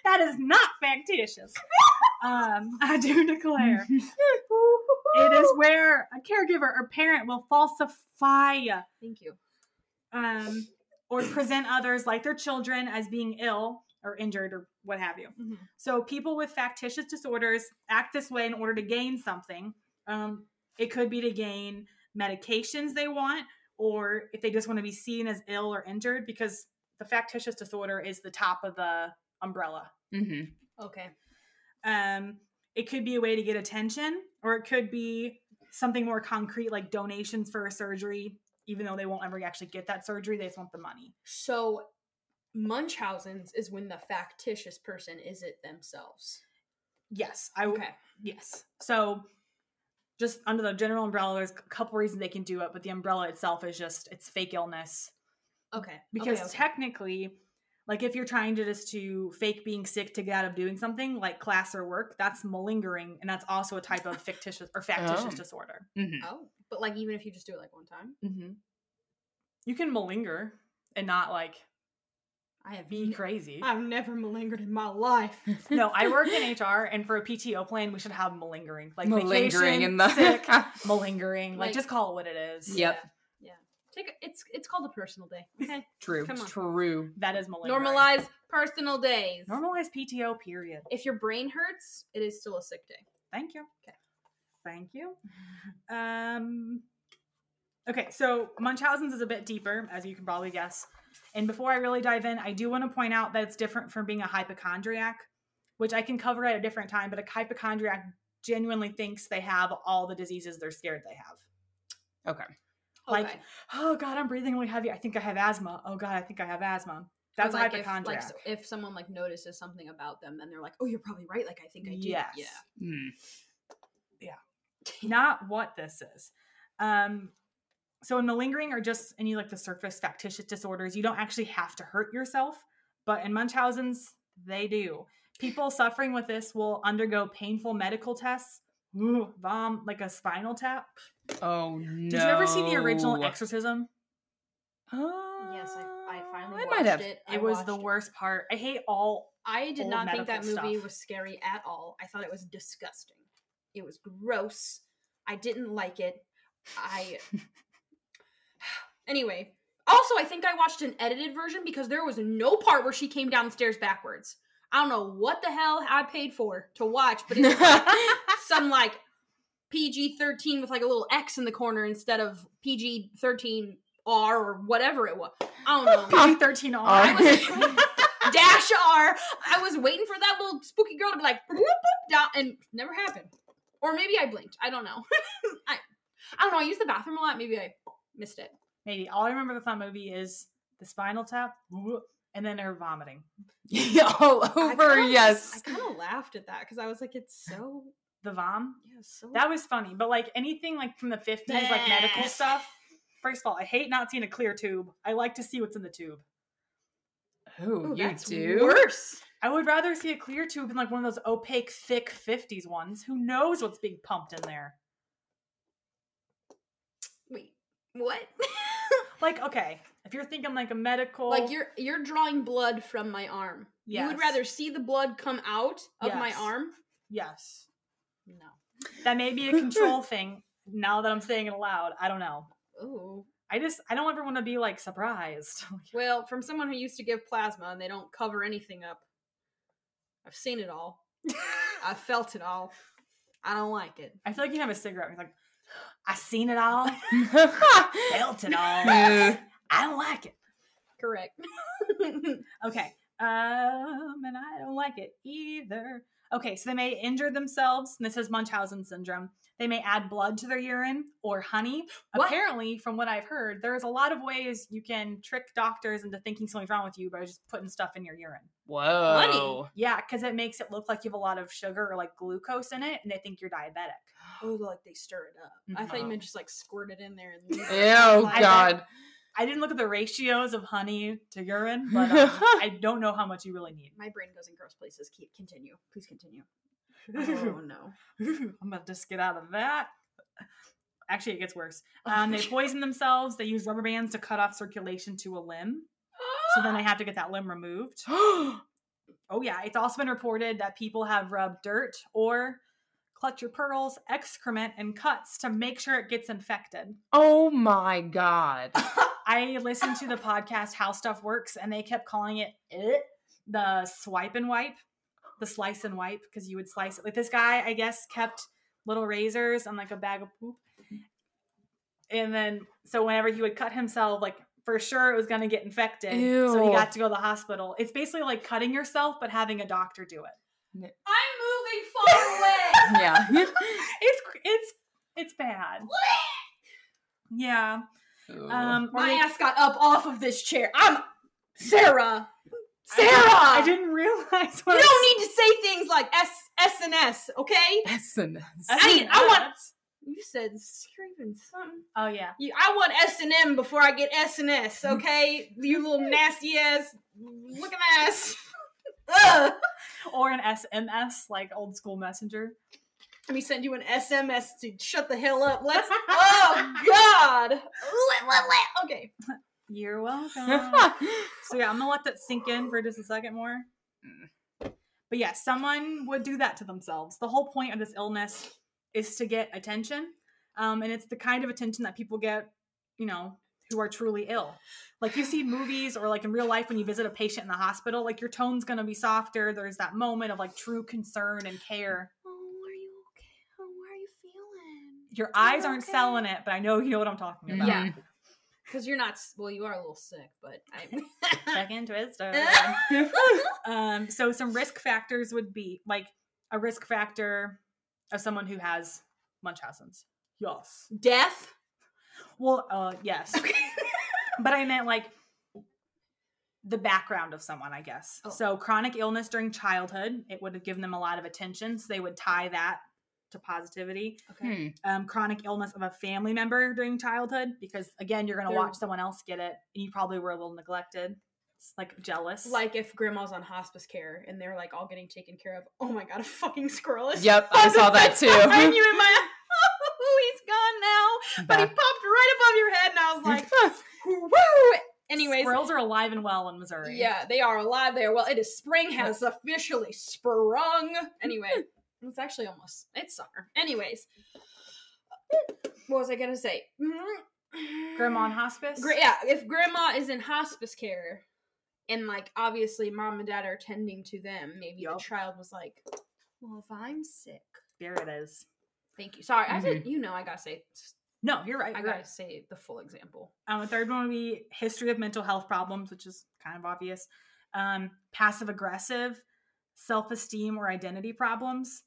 That is not factitious. I do declare. It is where a caregiver or parent will falsify. Thank you. Or present others like their children as being ill or injured or what have you. Mm-hmm. So people with factitious disorders act this way in order to gain something. It could be to gain medications they want, or if they just want to be seen as ill or injured, because the factitious disorder is the top of the umbrella. Mm-hmm. Okay. It could be a way to get attention, or it could be something more concrete like donations for a surgery, even though they won't ever actually get that surgery. They just want the money. So... Munchausen's is when the factitious person is it themselves. Yes. So just under the general umbrella, there's a couple reasons they can do it, but the umbrella itself is just, it's fake illness. Okay. Because technically, like if you're trying to just to fake being sick to get out of doing something like class or work, that's malingering. And that's also a type of fictitious or factitious disorder. Mm-hmm. Oh, but like, even if you just do it like one time, mm-hmm. you can malinger and not like be crazy. I've never malingered in my life. No, I work in HR, and for a PTO plan, we should have malingering. Like vacation, in the sick, malingering. Like, just call it what it is. Yep. Yeah. It's called a personal day. Okay. True. Come on. True. That is malingering. Normalize personal days. Normalize PTO, period. If your brain hurts, it is still a sick day. Thank you. Okay. Thank you. Okay, so Munchausen's is a bit deeper, as you can probably guess. And before I really dive in, I do want to point out that it's different from being a hypochondriac, which I can cover at a different time, but a hypochondriac genuinely thinks they have all the diseases they're scared they have. Okay. Like, oh God, I'm breathing really heavy. I think I have asthma. Oh God, I think I have asthma. That's like a hypochondriac. If someone like notices something about them, then they're like, oh, you're probably right. Like, I think I do. Yes. Yeah. Mm. Yeah. Not what this is. So in malingering are just any like the surface factitious disorders. You don't actually have to hurt yourself, but in Munchausen's, they do. People suffering with this will undergo painful medical tests, like a spinal tap. Oh no! Did you ever see the original Exorcism? Yes, I finally watched it. It was the worst part. I hate all. I did not think that movie was scary at all. I thought it was disgusting. It was gross. I didn't like it. Anyway, also, I think I watched an edited version because there was no part where she came down the stairs backwards. I don't know what the hell I paid for to watch, but it's like some like PG-13 with like a little X in the corner instead of PG-13R or whatever it was. I don't know. PG-13R. Dash R. I was waiting for that little spooky girl to be like, boop, boop, down, and never happened. Or maybe I blinked. I don't know. I don't know. I use the bathroom a lot. Maybe I missed it. Maybe. All I remember with that movie is the spinal tap, and then her vomiting. All over, yes. I kind of laughed at that because I was like, it's so... The vom? Yeah, so... That was funny. But like anything like from the 50s, like medical stuff, first of all, I hate not seeing a clear tube. I like to see what's in the tube. Oh, you do? Worse. I would rather see a clear tube than like one of those opaque, thick 50s ones. Who knows what's being pumped in there? Wait, what? Like, okay, if you're thinking like a medical... Like, you're drawing blood from my arm. Yes. You would rather see the blood come out of my arm? Yes. No. That may be a control thing, now that I'm saying it aloud. I don't know. Ooh. I don't ever want to be, like, surprised. Well, from someone who used to give plasma and they don't cover anything up. I've seen it all. I've felt it all. I don't like it. I feel like you have a cigarette and you're like... I seen it all. Felt it all. Yeah. I don't like it. Correct. Okay. And I don't like it either. Okay, so they may injure themselves. And this is Munchausen syndrome. They may add blood to their urine or honey. What? Apparently, from what I've heard, there's a lot of ways you can trick doctors into thinking something's wrong with you by just putting stuff in your urine. Whoa. Honey. Yeah, because it makes it look like you have a lot of sugar or like glucose in it, and they think you're diabetic. Oh, like they stir it up. Mm-hmm. I thought you meant just like squirt it in there. And leave it. Ew, God. I didn't look at the ratios of honey to urine, but I don't know how much you really need. My brain goes in gross places. Continue. Please continue. Oh, no. I'm about to just get out of that. Actually, it gets worse. They poison themselves. They use rubber bands to cut off circulation to a limb. So then they have to get that limb removed. Oh, yeah. It's also been reported that people have rubbed dirt or... clutch your pearls, excrement, and cuts to make sure it gets infected. Oh my God. I listened to the podcast How Stuff Works, and they kept calling it the swipe and wipe, the slice and wipe, because you would slice it. Like this guy, I guess, kept little razors and like a bag of poop. And then, so whenever he would cut himself, like for sure it was going to get infected. Ew. So he got to go to the hospital. It's basically like cutting yourself, but having a doctor do it. I'm moving far away. Yeah. It's bad. Yeah. My ass got up off of this chair. I'm Sarah. I didn't realize what you don't need to say things like S and S, okay? S and S. I want You said screaming something. Oh, yeah. I want S&M before I get S&S, okay? You little nasty-ass looking ass. Ugh. Or an SMS, like old school messenger. Let me send you an SMS to shut the hell up. Let's... Oh, God! Okay. You're welcome. So, yeah, I'm going to let that sink in for just a second more. But, yeah, someone would do that to themselves. The whole point of this illness is to get attention. And it's the kind of attention that people get, you know, who are truly ill. Like you see movies or like in real life when you visit a patient in the hospital, like your tone's going to be softer. There's that moment of like true concern and care. Oh, are you okay? How are you feeling? Your eyes aren't okay? Selling it, but I know you know what I'm talking about. Yeah. Because you're not, well, you are a little sick, but Second twister. So some risk factors would be like a risk factor of someone who has Munchausen's. Yes. Death? Well, yes. Okay. But I meant like the background of someone, I guess. Oh. So chronic illness during childhood, it would have given them a lot of attention. So they would tie that to positivity. Okay. Chronic illness of a family member during childhood, because again, you're going to watch someone else get it, and you probably were a little neglected. It's like jealous. Like if grandma's on hospice care and they're like all getting taken care of. Oh my God, a fucking squirrel is. Yep, I saw that too. And you in my, oh, he's gone now. But he popped right above your head, and I was like, woo. Anyways. Squirrels are alive and well in Missouri. Yeah, they are alive. They are well. It is spring has officially sprung. Anyway. It's actually almost, it's summer. Anyways, what was I going to say? Grandma in hospice? Yeah, if grandma is in hospice care and, like, obviously mom and dad are tending to them, maybe the child was like, well, if I'm sick. There it is. Thank you. Sorry, I didn't, you know, I got to say. No, you're right. I got to say the full example. The third one would be history of mental health problems, which is kind of obvious. Passive aggressive, self-esteem, or identity problems.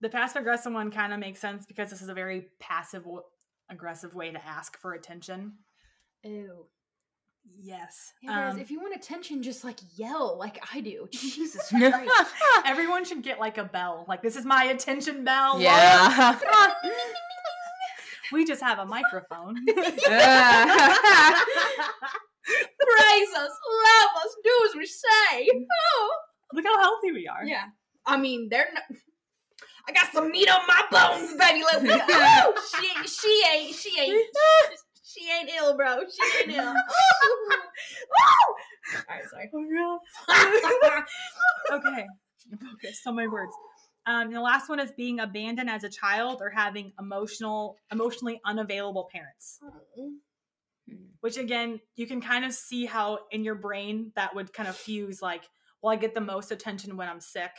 The passive-aggressive one kind of makes sense because this is a very passive-aggressive way to ask for attention. Ew. Yes. Yeah, if you want attention, just, like, yell like I do. Jesus Christ. Everyone should get, like, a bell. Like, this is my attention bell. Yeah. We just have a microphone. Praise us, love us, do as we say. Oh. Look how healthy we are. Yeah. I mean, they're not... I got some meat on my bones, baby. Let's go. Oh, she ain't ill, bro. She ain't ill. Oh. All right, sorry. Oh, no. Okay. Focus on my words. The last one is being abandoned as a child or having emotionally unavailable parents. Oh. Which, again, you can kind of see how in your brain that would kind of fuse like, well, I get the most attention when I'm sick.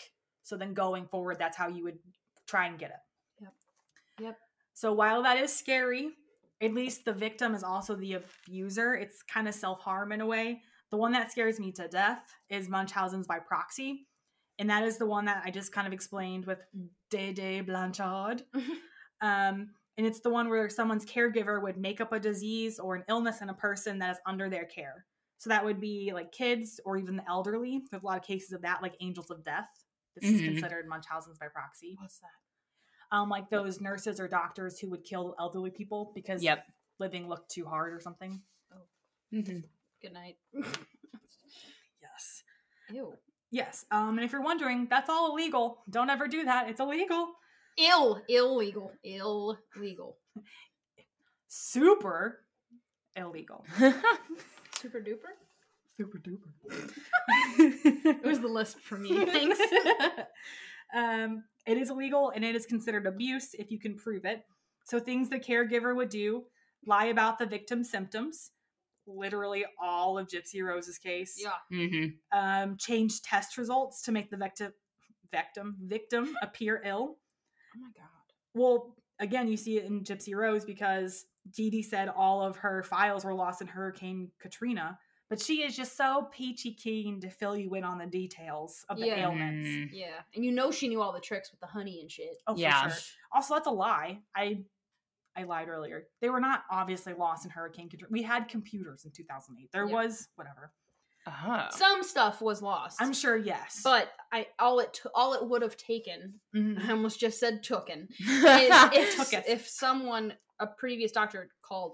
So then going forward, that's how you would try and get it. Yep. So while that is scary, at least the victim is also the abuser. It's kind of self-harm in a way. The one that scares me to death is Munchausen's by proxy. And that is the one that I just kind of explained with Dee Dee Blanchard. And it's the one where someone's caregiver would make up a disease or an illness in a person that is under their care. So that would be like kids or even the elderly. There's a lot of cases of that, like angels of death. This is considered Munchausen's by proxy. What's that? Like those nurses or doctors who would kill elderly people because living looked too hard or something. Oh. Mm-hmm. Good night. Yes. Ew. Yes. And if you're wondering, that's all illegal. Don't ever do that. It's illegal. Illegal. Super illegal. Super duper? Super duper. It was the list for me. Thanks. It is illegal and it is considered abuse if you can prove it. So things the caregiver would do, lie about the victim's symptoms, literally all of Gypsy Rose's case. Yeah. Mm-hmm. Change test results to make the victim appear ill. Oh my God. Well, again, you see it in Gypsy Rose because Dee Dee said all of her files were lost in Hurricane Katrina, but she is just so peachy keen to fill you in on the details of the ailments. Yeah. And you know she knew all the tricks with the honey and shit. Oh, yeah. For sure. Also, that's a lie. I lied earlier. They were not obviously lost in Hurricane Katrina. We had computers in 2008. There was whatever. Uh-huh. Some stuff was lost. I'm sure, yes. But all it would have taken, I almost just said tooken, if someone, a previous doctor called,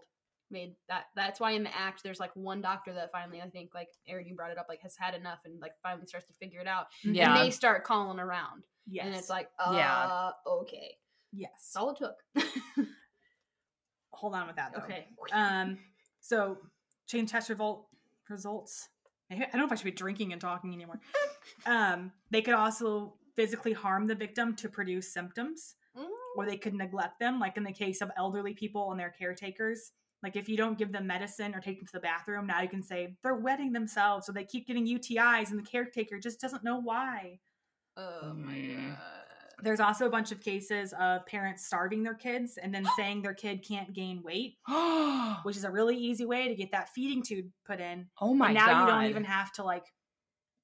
made that. That's why in the act, there's like one doctor that finally, I think, like Aaron, you brought it up, like has had enough and like finally starts to figure it out. Yeah. And they start calling around. Yes. And it's like, yeah. Okay. Yes. That's all it took. Hold on with that, though. Okay. So, chain test results. I don't know if I should be drinking and talking anymore. They could also physically harm the victim to produce symptoms, or they could neglect them, like in the case of elderly people and their caretakers. Like, if you don't give them medicine or take them to the bathroom, now you can say they're wetting themselves, or they keep getting UTIs, and the caretaker just doesn't know why. Oh, my God. There's also a bunch of cases of parents starving their kids and then saying their kid can't gain weight, which is a really easy way to get that feeding tube put in. Oh my God. And now you don't even have to like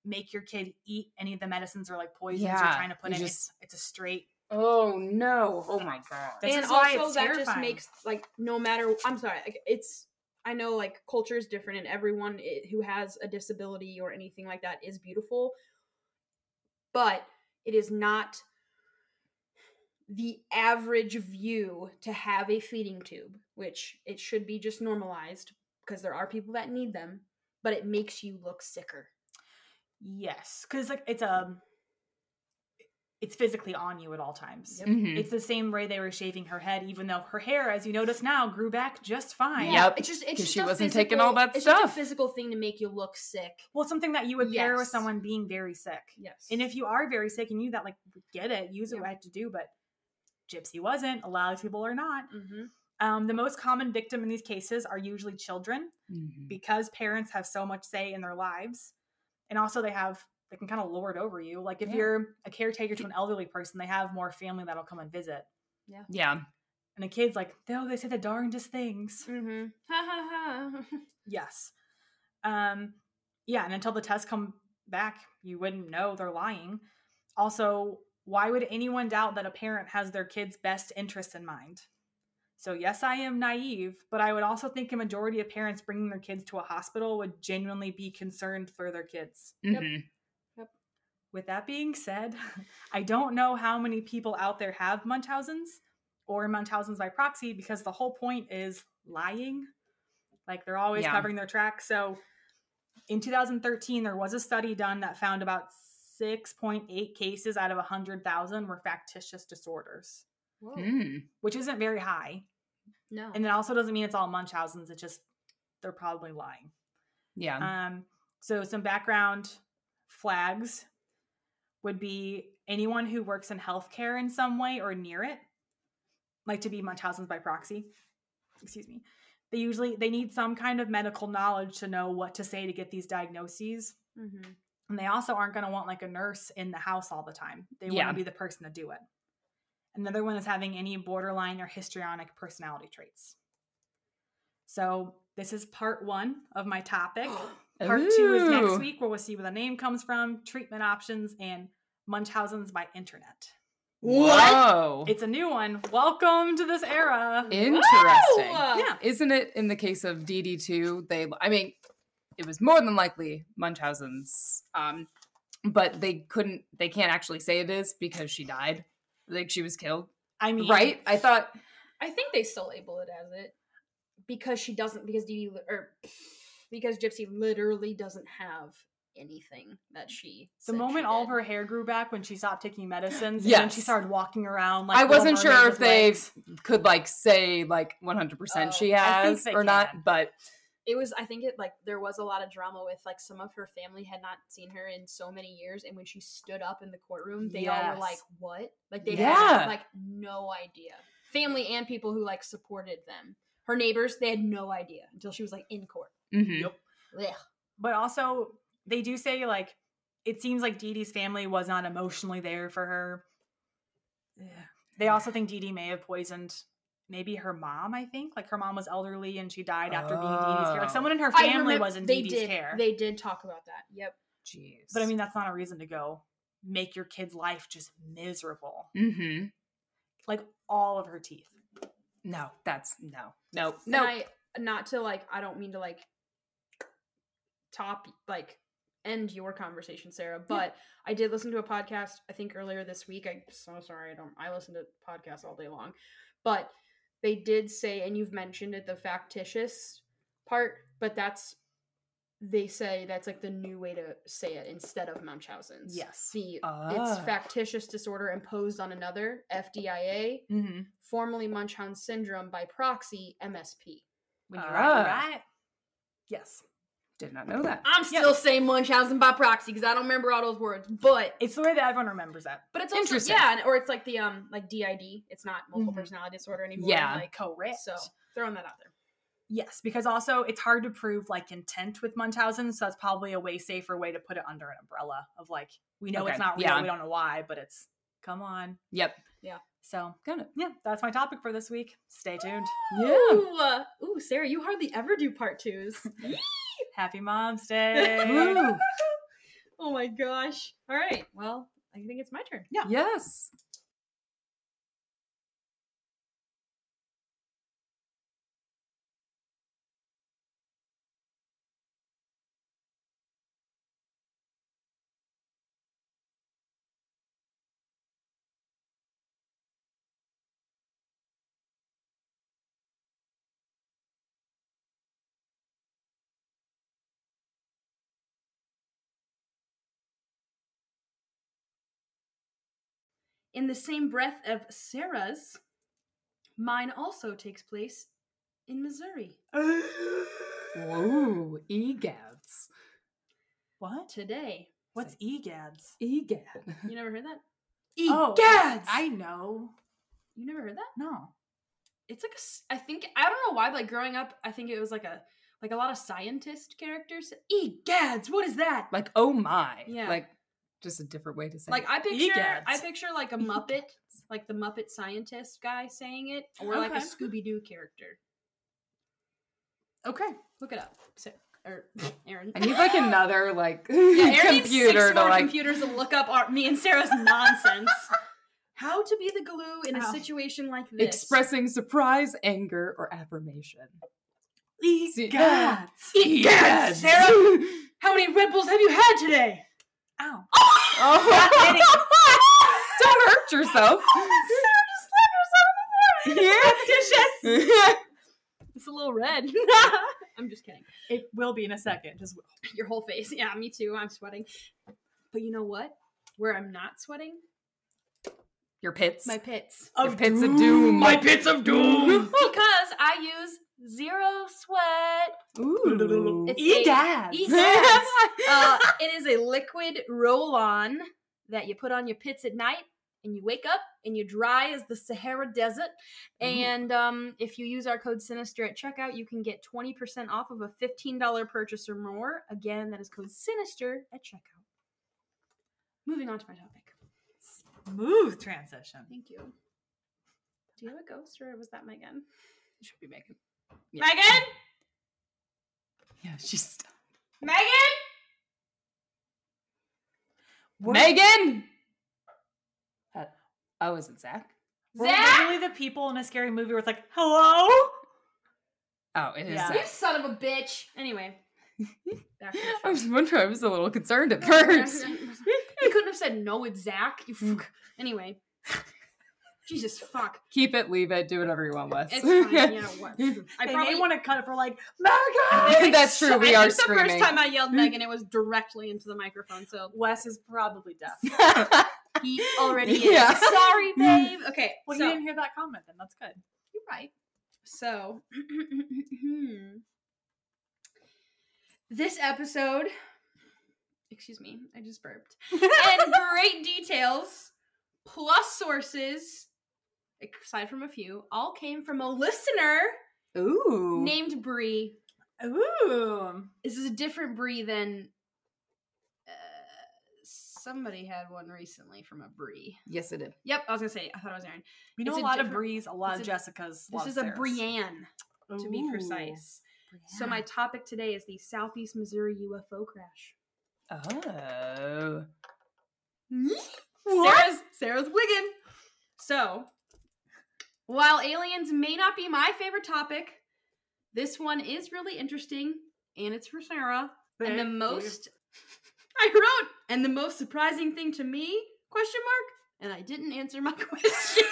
make your kid eat any of the medicines or like poisons you're trying to put in. Just, it's a straight. Oh no. Oh my God. And also that just makes like, no matter, I'm sorry. Like, it's, I know like culture is different and everyone who has a disability or anything like that is beautiful, but it is not the average view to have a feeding tube, which it should be just normalized because there are people that need them, but it makes you look sicker. Yes. Cause like it's physically on you at all times. Yep. Mm-hmm. It's the same way they were shaving her head, even though her hair, as you notice now, grew back just fine. Yeah, yep. It's just she wasn't taking all that stuff. It's just a physical thing to make you look sick. Well, something that you would pair with someone being very sick. Yes. And if you are very sick and you that like get it, use it right to do, but Gypsy wasn't. A lot of people are not. Mm-hmm. The most common victim in these cases are usually children because parents have so much say in their lives. And also they can kind of lord over you. Like if you're a caretaker to an elderly person, they have more family that'll come and visit. Yeah. Yeah. And the kid's like, oh, they say the darndest things. Mm-hmm. Ha ha ha. Yes. Yeah. And until the tests come back, you wouldn't know they're lying. Also, why would anyone doubt that a parent has their kid's best interest in mind? So yes, I am naive, but I would also think a majority of parents bringing their kids to a hospital would genuinely be concerned for their kids. Mm-hmm. Yep. With that being said, I don't know how many people out there have Munchausen's or Munchausen's by proxy, because the whole point is lying. Like they're always covering their tracks. So in 2013, there was a study done that found about 6.8 cases out of 100,000 were factitious disorders, which isn't very high. No. And it also doesn't mean it's all Munchausen's. It's just, they're probably lying. Yeah. So some background flags would be anyone who works in healthcare in some way or near it, like to be Munchausen's by proxy. Excuse me. They need some kind of medical knowledge to know what to say to get these diagnoses. Mm-hmm. And they also aren't going to want like a nurse in the house all the time. They want to be the person to do it. Another one is having any borderline or histrionic personality traits. So this is part one of my topic. Part two is next week, where we'll see where the name comes from, treatment options, and Munchausen's by internet. Whoa. It's a new one. Welcome to this era. Interesting. Whoa. Yeah. Isn't it in the case of Dee Dee too? It was more than likely Munchausen's, but they can't actually say it is because she died. Like she was killed. I mean, right? I think they still label it as it because Gypsy literally doesn't have anything that she said. The moment all of her hair grew back when she stopped taking medicines and then she started walking around like I wasn't sure if they could like say like 100% she has or not, but it was, I think there was a lot of drama with like some of her family had not seen her in so many years. And when she stood up in the courtroom, they all were like, what? Like they had like no idea. Family and people who like supported them. Her neighbors, they had no idea until she was like in court. Mm-hmm. Yep. Blech. But also they do say like, it seems like Dee Dee's family was not emotionally there for her. Yeah. They also think Dee Dee may have poisoned maybe her mom, I think. Like, her mom was elderly and she died after being Dee Dee's care. Like, someone in her family was in Dee Dee's care. They did talk about that. Yep. Jeez. But, I mean, that's not a reason to go make your kid's life just miserable. Mm-hmm. Like, all of her teeth. No. That's... No. No. No. I don't mean to, like, top, like, end your conversation, Sarah, but I did listen to a podcast, I think earlier this week. I'm so sorry. I listen to podcasts all day long, but they did say, and you've mentioned it, the factitious part, but they say that's like the new way to say it instead of Munchausen's. Yes. It's factitious disorder imposed on another, FDIA, formerly Munchausen syndrome by proxy, MSP. Right. Yes. Did not know that. I'm still saying Munchausen by proxy because I don't remember all those words, but it's the way that everyone remembers that. But it's also, interesting. Yeah, or it's like the like DID. It's not multiple personality disorder anymore. Yeah, like, correct. So throwing that out there. Yes, because also it's hard to prove like intent with Munchausen, so that's probably a way safer way to put it under an umbrella of like, we know it's not real, we don't know why, but it's come on. Yep. Yeah. So yeah, that's my topic for this week. Stay tuned. Ooh, Sarah, you hardly ever do part twos. Happy Mom's Day. Oh my gosh. All right. Well, I think it's my turn. Yeah. Yes. In the same breath of Sarah's, mine also takes place in Missouri. Whoa, Egads. What? Today. What's Egads? Egad. You never heard that? Egads! Oh, I know. You never heard that? No. It's like a, I think, I don't know why, but like growing up, I think it was like a lot of scientist characters. Egads, what is that? Like, oh my. Yeah. Like, just a different way to say it. I picture like a Muppet, like the Muppet scientist guy saying it, or like a Scooby-Doo character. Okay. Look it up. So, or Aaron. I need like another like computer to like computers to look up me and Sarah's nonsense. How to be the glue in a situation like this. Expressing surprise, anger, or affirmation. Egads. Sarah, how many Red Bulls have you had today? Ow. Oh. Don't hurt yourself. Sarah just slapped herself in the floor. Yeah. It's It's a little red. I'm just kidding. It will be in a second. Just your whole face. Yeah, me too. I'm sweating. But you know what? Where I'm not sweating? Your pits. My pits. Your pits of doom. My pits of doom. Because I use zero sweat. Ooh. Egads. It is a liquid roll-on that you put on your pits at night, and you wake up, and you dry as the Sahara Desert. And if you use our code SINISTER at checkout, you can get 20% off of a $15 purchase or more. Again, that is code SINISTER at checkout. Moving on to my topic. Smooth transition. Thank you. Do you have a ghost, or was that Megan? It should be Megan. Yeah. Megan? Yeah, she's... Megan? Megan! Oh, is it Zach? Zach? We're literally the people in a scary movie where it's like, hello? Oh, it is Zach. You son of a bitch. Anyway. I was wondering, I was a little concerned at first. You couldn't have said, no, it's Zach. Anyway. Jesus, fuck. Keep it, leave it, do whatever you want, Wes. It's fine, I probably want to cut it for like, Megan! That's true, we are screaming. The first time I yelled Megan, it was directly into the microphone, so Wes is probably deaf. He already is. Yeah. Sorry, babe. Okay, well, you didn't hear that comment then, that's good. You're right. So, this episode, excuse me, I just burped, and great details, plus sources, aside from a few, all came from a listener named Bree. Ooh. This is a different Bree than somebody had one recently from a Bree. Yes, it did. Yep, I was going to say, I thought it was Aaron. We know a lot of Brees, a lot of Jessicas. This is a Brianne, to be precise. Brianne. So my topic today is the Southeast Missouri UFO crash. Oh. Sarah's wiggin'. So, while aliens may not be my favorite topic, this one is really interesting, and it's for Sarah, And the most... I wrote, and the most surprising thing to me, question mark, and I didn't answer my question.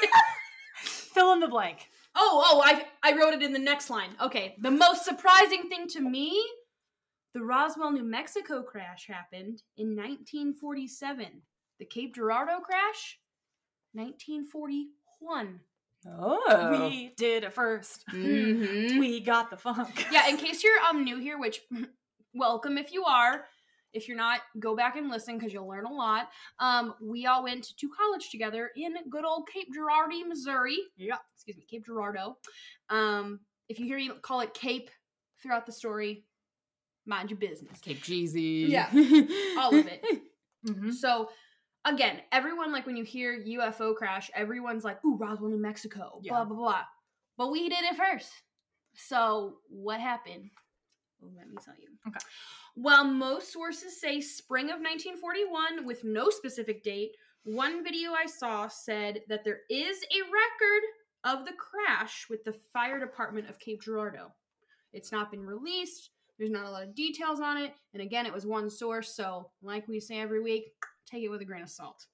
Fill in the blank. I wrote it in the next line. Okay, the most surprising thing to me, the Roswell, New Mexico crash happened in 1947. The Cape Girardeau crash, 1941. Oh. We did it first. Mm-hmm. We got the funk. Yeah, in case you're new here, which welcome if you are. If you're not, go back and listen because you'll learn a lot. We all went to college together in good old Cape Girardeau, Missouri. Yeah. Excuse me, Cape Girardeau. If you hear me call it Cape throughout the story, mind your business. Cape Jeezy. Yeah. All of it. Mm-hmm. So, again, everyone, like when you hear UFO crash, everyone's like, ooh, Roswell, New Mexico, yeah. Blah, blah, blah. But we did it first. So, what happened? Well, let me tell you. Okay. While most sources say spring of 1941 with no specific date, one video I saw said that there is a record of the crash with the fire department of Cape Girardeau. It's not been released. There's not a lot of details on it. And again, it was one source. So like we say every week, take it with a grain of salt.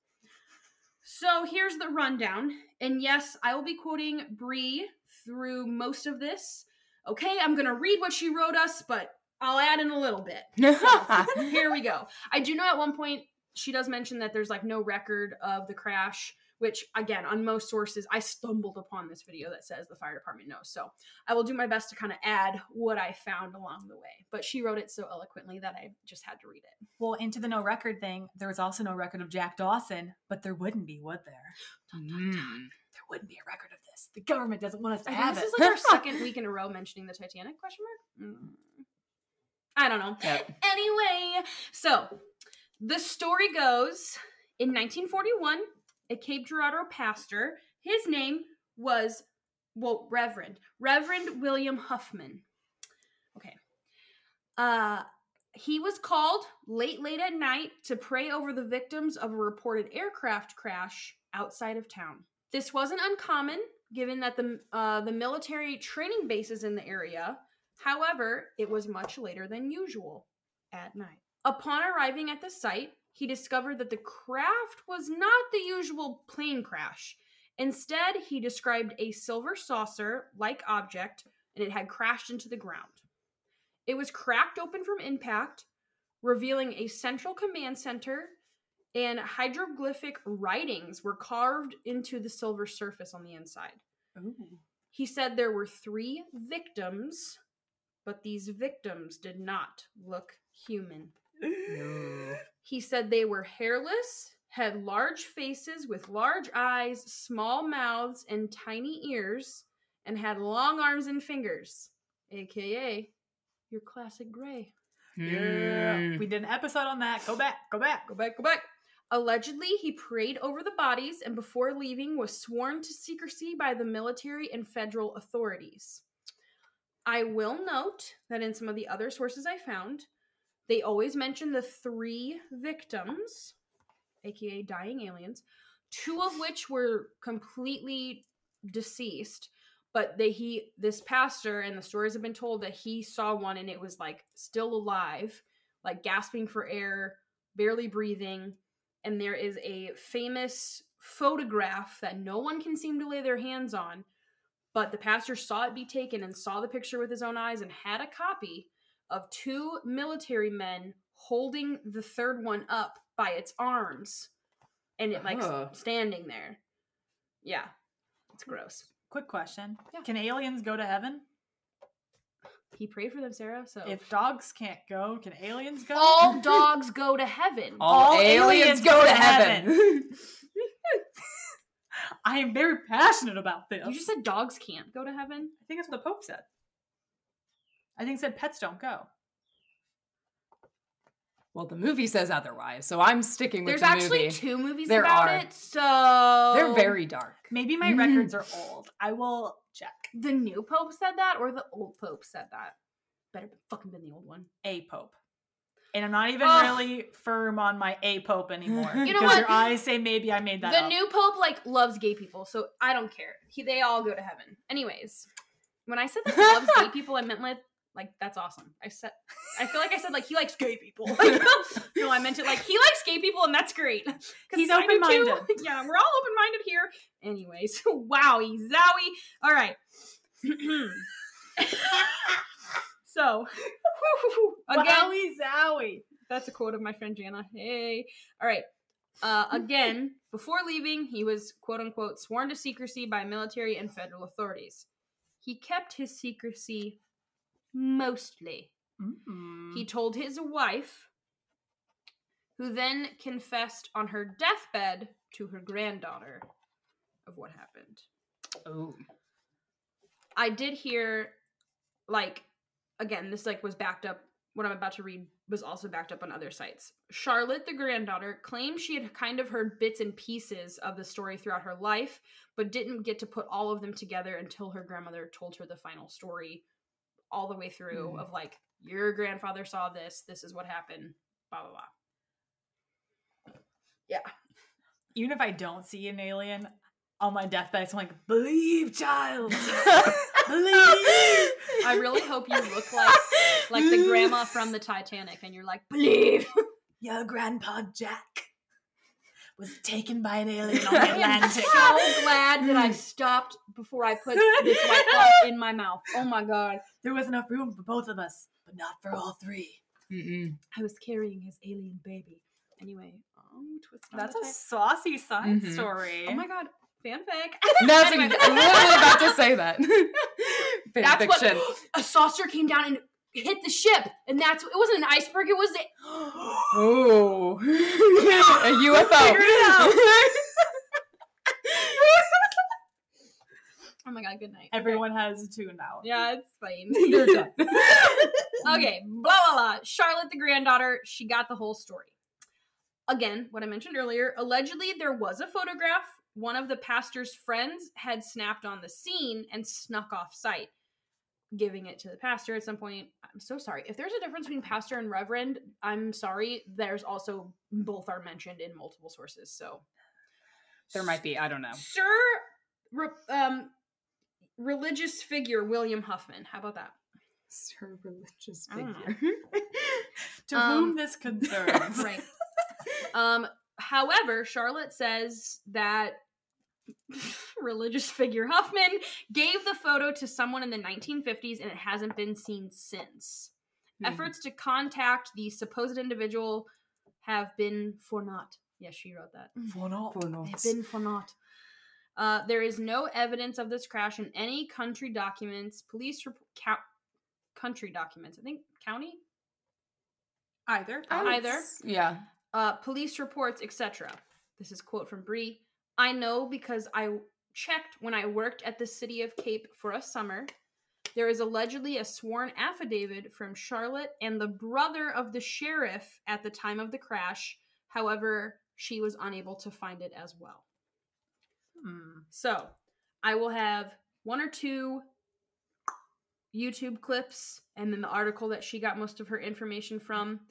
So here's the rundown. And yes, I will be quoting Bree through most of this. Okay, I'm going to read what she wrote us, but I'll add in a little bit. So, here we go. I do know at one point she does mention that there's like no record of the crash, which again, on most sources, I stumbled upon this video that says the fire department knows. So I will do my best to kind of add what I found along the way. But she wrote it so eloquently that I just had to read it. Well, into the no record thing, there was also no record of Jack Dawson, but there wouldn't be, would there? Dun, dun, dun. There wouldn't be a record of this. The government doesn't want us to have it. This is like our second week in a row mentioning the Titanic, question mark? Mm. I don't know. Yep. Anyway, so the story goes, in 1941, a Cape Girardeau pastor, his name was, well, Reverend William Huffman. Okay. He was called late at night to pray over the victims of a reported aircraft crash outside of town. This wasn't uncommon, given that the military training bases in the area. However, it was much later than usual at night. Upon arriving at the site, he discovered that the craft was not the usual plane crash. Instead, he described a silver saucer-like object, and it had crashed into the ground. It was cracked open from impact, revealing a central command center, and hieroglyphic writings were carved into the silver surface on the inside. Ooh. He said there were 3 victims, but these victims did not look human. No. He said they were hairless, had large faces with large eyes, small mouths, and tiny ears, and had long arms and fingers, a.k.a. your classic gray. Yeah. We did an episode on that. Go back. Allegedly, he prayed over the bodies and before leaving was sworn to secrecy by the military and federal authorities. I will note that in some of the other sources I found, they always mention the 3 victims, aka dying aliens, 2 of which were completely deceased, but this pastor, and the stories have been told that he saw one and it was like still alive, like gasping for air, barely breathing, and there is a famous photograph that no one can seem to lay their hands on. But the pastor saw it be taken and saw the picture with his own eyes and had a copy of 2 military men holding the 3rd one up by its arms. And it, like, standing there. Yeah. It's gross. Quick question. Yeah. Can aliens go to heaven? He prayed for them, Sarah, so... If dogs can't go, can aliens go? All dogs go to heaven. All aliens go to heaven. I am very passionate about this. You just said dogs can't go to heaven? I think that's what the Pope said. I think it said pets don't go. Well, the movie says otherwise, so I'm sticking with the movie. There's actually 2 movies about it, so... They're very dark. Maybe my records are old. I will check. The new Pope said that, or the old Pope said that? Better fucking been the old one. A Pope. And I'm not even really firm on my A Pope anymore. You know what? Your eyes say maybe I made that up. The new Pope, like, loves gay people, so I don't care. They all go to heaven. Anyways, when I said that he loves gay people, I meant like Like, that's awesome. I feel like I said, like, he likes gay people. Like, no, I meant it like, he likes gay people, and that's great. He's open-minded. Yeah, we're all open-minded here. Anyways, wowie, zowie. All right. So, again, wowie, zowie. That's a quote of my friend Jana. Hey. All right. Again, before leaving, he was, quote-unquote, sworn to secrecy by military and federal authorities. He kept his secrecy mostly. Mm-hmm. He told his wife, who then confessed on her deathbed to her granddaughter of what happened. Oh. I did hear, like, again, this, like, was backed up. What I'm about to read was also backed up on other sites. Charlotte, the granddaughter, claimed she had kind of heard bits and pieces of the story throughout her life, but didn't get to put all of them together until her grandmother told her the final story all the way through, mm-hmm. of like, your grandfather saw this, this is what happened, blah, blah, blah. Yeah. Even if I don't see an alien on my deathbed, I'm like, believe, child. Believe. I really hope you look like the grandma from the Titanic, and you're like, believe. Your grandpa Jack was taken by an alien on the Atlantic. I'm so glad that I stopped before I put this white cloth in my mouth. Oh my God. There was enough room for both of us, but not for all three. Mm-mm. I was carrying his alien baby. Anyway, that's a saucy side story. Oh my God. Fanfic. That's anyway. I'm literally about to say that. Fanfiction. A saucer came down and hit the ship, and that's it wasn't an iceberg. It was a UFO. Figure it out. Oh my God! Good night. Everyone has tuned out. Yeah, it's fine. They're done. Okay, blah blah blah. Charlotte, the granddaughter, she got the whole story. Again, what I mentioned earlier. Allegedly, there was a photograph. One of the pastor's friends had snapped on the scene and snuck off site, giving it to the pastor at some point. I'm so sorry. If there's a difference between pastor and reverend, I'm sorry. There's also, both are mentioned in multiple sources, so. There might be, I don't know. Sir, religious figure, William Huffman. How about that? Sir, religious figure. To whom this concerns. Right. However, Charlotte says that religious figure Huffman gave the photo to someone in the 1950s, and it hasn't been seen since. Mm-hmm. Efforts to contact the supposed individual have been for naught. Yes, she wrote that. For naught. For naught. They've been for naught. There is no evidence of this crash in any country documents, police report, country documents, I think, county? Either. Yeah. Police reports, etc. This is a quote from Bree. I know because I checked when I worked at the city of Cape for a summer. There is allegedly a sworn affidavit from Charlotte and the brother of the sheriff at the time of the crash. However, she was unable to find it as well. So, I will have one or two YouTube clips and then the article that she got most of her information from.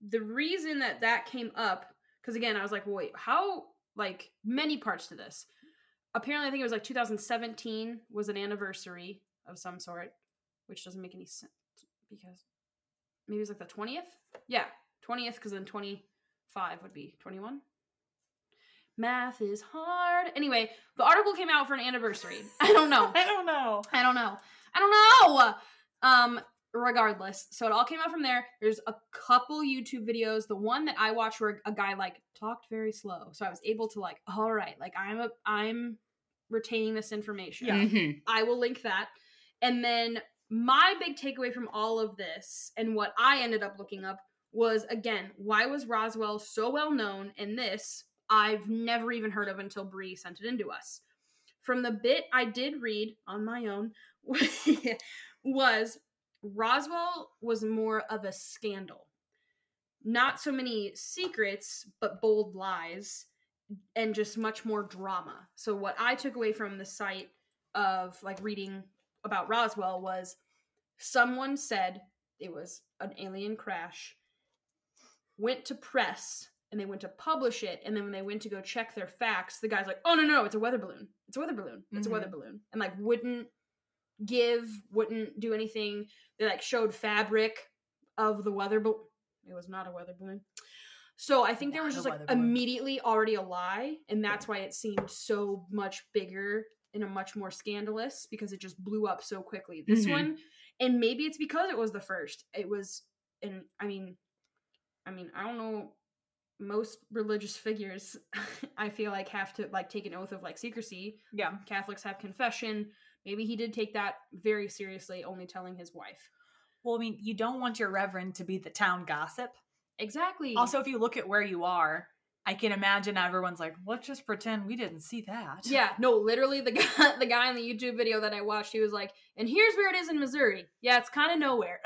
The reason that came up, because again, I was like, wait, how, like, many parts to this. Apparently, I think it was like 2017 was an anniversary of some sort, which doesn't make any sense because maybe it's like the 20th? Yeah, 20th, because then 25 would be 21. Math is hard. Anyway, the article came out for an anniversary. I don't know. Regardless, so it all came out from there. There's a couple YouTube videos. The one that I watched where a guy like talked very slow, so I was able to like, all right, like I'm retaining this information. Yeah. Mm-hmm. I will link that. And then my big takeaway from all of this and what I ended up looking up was, again, why was Roswell so well known? And this I've never even heard of until Bree sent it into us. From the bit I did read on my own was. Roswell was more of a scandal. Not so many secrets, but bold lies, and just much more drama. So what I took away from the site of, like, reading about Roswell was someone said it was an alien crash, went to press, and they went to publish it, and then when they went to go check their facts, the guy's like, oh, no, it's a weather balloon. It's a weather balloon. It's a weather balloon. And, like, wouldn't give, wouldn't do anything. They like showed fabric of the weather balloon. It was not a weather balloon. So I think there was just like immediately already a lie, and that's why it seemed so much bigger and a much more scandalous, because it just blew up so quickly. This one, and maybe it's because it was the first. It was, and I mean, I don't know. Most religious figures, I feel like, have to like take an oath of like secrecy. Yeah, Catholics have confession. Maybe he did take that very seriously, only telling his wife. Well, I mean, you don't want your reverend to be the town gossip. Exactly. Also, if you look at where you are, I can imagine everyone's like, let's just pretend we didn't see that. Yeah, no, literally the guy in the YouTube video that I watched, he was like, and here's where it is in Missouri. Yeah, it's kind of nowhere.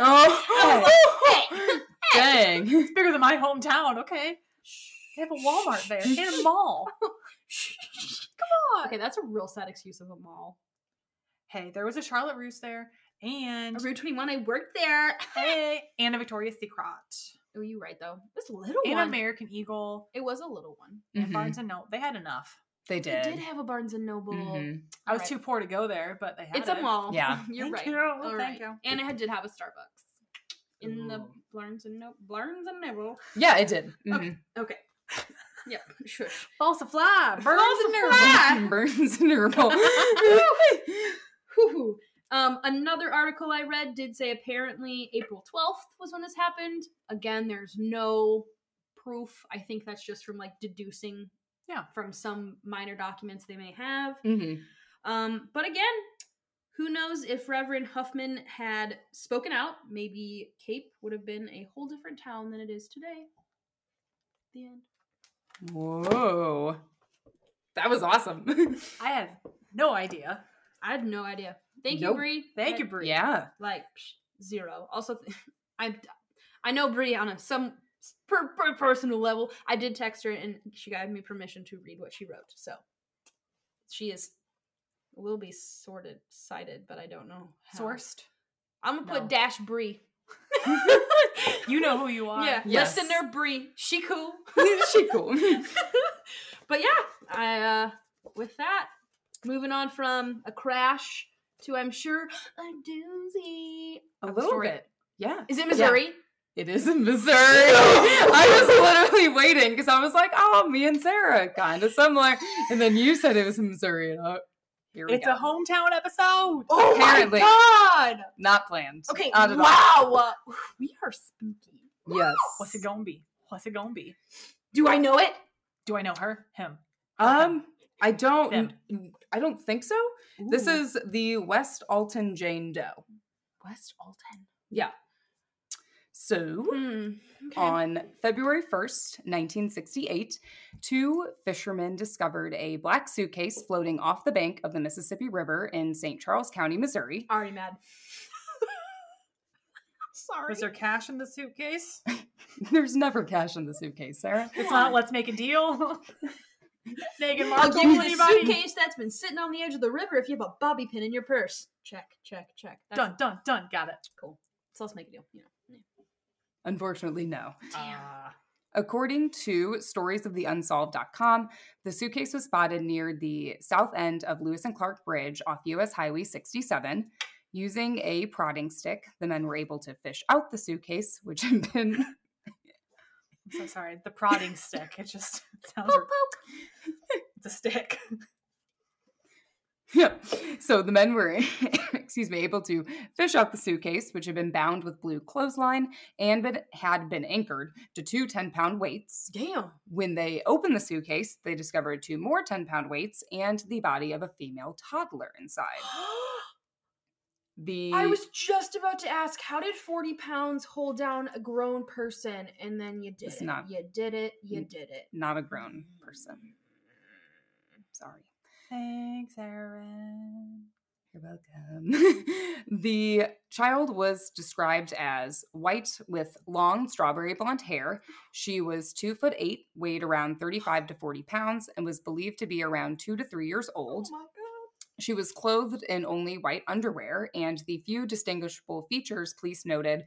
Oh. I was like, hey. Dang. It's bigger than my hometown, okay. They have a Walmart there. They have a mall. Come on. Okay, that's a real sad excuse of a mall. Hey, there was a Charlotte Russe there. And Route 21, I worked there. Hey, and a Victoria's Secret. Oh, you're right though. This little and one. And American Eagle. It was a little one. Mm-hmm. And Barnes and Noble. They had enough. They did. They did have a Barnes and Noble. Mm-hmm. I was too poor to go there, but they had it. It's a mall. Yeah, you're right. All right. And it did have a Starbucks in the Barnes and Noble. Yeah, it did. Mm-hmm. Okay. Yep. Sure. False fly. Burns and Noble. Whoo. Another article I read did say apparently April 12th was when this happened. Again, there's no proof. I think that's just from like deducing from some minor documents they may have. Mm-hmm. But again, who knows if Reverend Huffman had spoken out, maybe Cape would have been a whole different town than it is today. The end. Whoa. That was awesome. I had no idea. Thank you, Bree. Thank you, Bree. Yeah. Like, zero. Also, I know Bree on a personal level. I did text her, and she gave me permission to read what she wrote. So, she will be cited, but I don't know how. Sourced? I'm going to put dash Bree. You know who you are. Yeah. Yes. Listener Bree. She cool. But, yeah. With that, moving on from a crash to, I'm sure, a doozy. A little bit. Yeah. Is it Missouri? Yeah. It is in Missouri. I was literally waiting because I was like, oh, me and Sarah, kind of similar. And then you said it was in Missouri. And here we go. It's a hometown episode. Oh, apparently. My God. Not planned. Okay. Not at all. Wow. We are spooky. Yes. What's it gonna be? Do I know it? Do I know her? Him? I don't think so. Ooh. This is the West Alton Jane Doe. West Alton? Yeah. So, on February 1st, 1968, two fishermen discovered a black suitcase floating off the bank of the Mississippi River in St. Charles County, Missouri. Already mad. Sorry. Was there cash in the suitcase? There's never cash in the suitcase, Sarah. It's not, let's make a deal. I'll give you the suitcase that's been sitting on the edge of the river if you have a bobby pin in your purse. Check. Done. Got it. Cool. So let's make a deal. Yeah. Unfortunately, no. Damn. According to storiesoftheunsolved.com, the suitcase was spotted near the south end of Lewis and Clark Bridge off U.S. Highway 67. Using a prodding stick, the men were able to fish out the suitcase, which had been... I'm so sorry. The prodding stick. It just sounds... It's a stick. Yep. So the men were, able to fish out the suitcase, which had been bound with blue clothesline and had been anchored to two 10-pound weights. Damn. When they opened the suitcase, they discovered two more 10-pound weights and the body of a female toddler inside. I was just about to ask, how did 40 pounds hold down a grown person? And then you did it. You did it. Not a grown person. Sorry. Thanks, Erin. You're welcome. The child was described as white with long strawberry blonde hair. She was 2'8", weighed around 35 to 40 pounds, and was believed to be around 2 to 3 years old. Oh my God. She was clothed in only white underwear, and the few distinguishable features police noted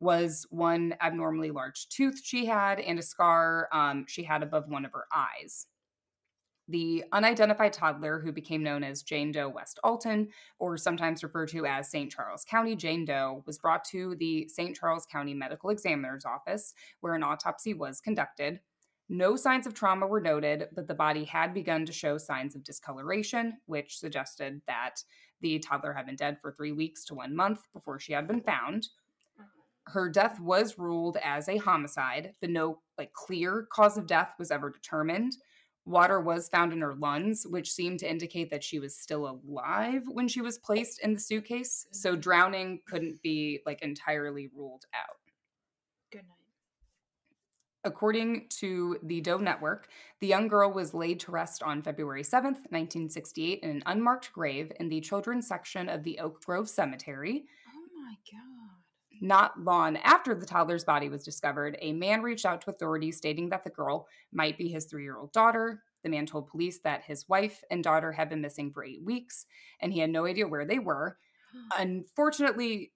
was one abnormally large tooth she had and a scar she had above one of her eyes. the unidentified toddler who became known as Jane Doe West Alton, or sometimes referred to as St. Charles County Jane Doe, was brought to the St. Charles County Medical Examiner's Office, where an autopsy was conducted. No signs of trauma were noted, but the body had begun to show signs of discoloration, which suggested that the toddler had been dead for 3 weeks to 1 month before she had been found. Her death was ruled as a homicide, but no clear cause of death was ever determined. Water was found in her lungs, which seemed to indicate that she was still alive when she was placed in the suitcase, so drowning couldn't be entirely ruled out. Good night. According to the Doe Network, the young girl was laid to rest on February 7th, 1968 in an unmarked grave in the children's section of the Oak Grove Cemetery. Oh my God. Not long after the toddler's body was discovered, a man reached out to authorities stating that the girl might be his 3-year-old daughter. The man told police that his wife and daughter had been missing for 8 weeks, and he had no idea where they were. Unfortunately,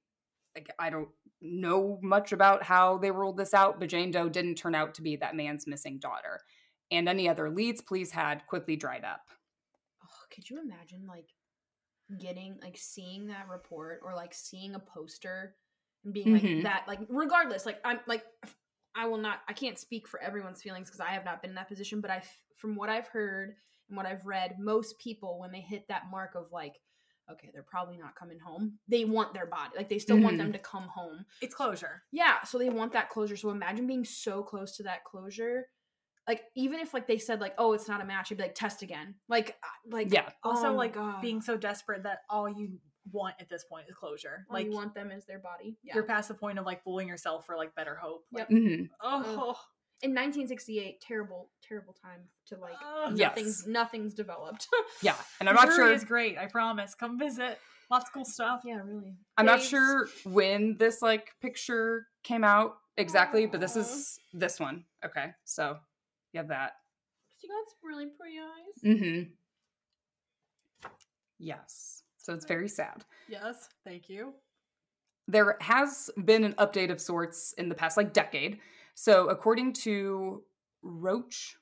I don't know much about how they ruled this out, but Jane Doe didn't turn out to be that man's missing daughter. And any other leads police had quickly dried up. Oh, could you imagine, getting, seeing that report or, seeing a poster and being that? Regardless, I can't speak for everyone's feelings because I have not been in that position, but from what I've heard and what I've read, most people, when they hit that mark of, okay, they're probably not coming home, they want their body. They still want them to come home. It's closure. Yeah, so they want that closure. So imagine being so close to that closure. Even if, they said, oh, it's not a match, you'd be test again. Yeah. Also, being so desperate that all you want at this point is closure. All you want them is their body. Yeah. You're past the point of, fooling yourself for, better hope. Yep. Oh. In 1968, terrible, terrible time to nothing's developed. Yeah, and I'm not sure. Missouri is great. I promise. Come visit. Lots of cool stuff. Yeah, really. I'm not sure when this picture came out exactly, but this is this one. Okay, so you have that. She got some really pretty eyes. Mm-hmm. Yes. So it's very sad. Yes. Thank you. There has been an update of sorts in the past decade. So according to Roach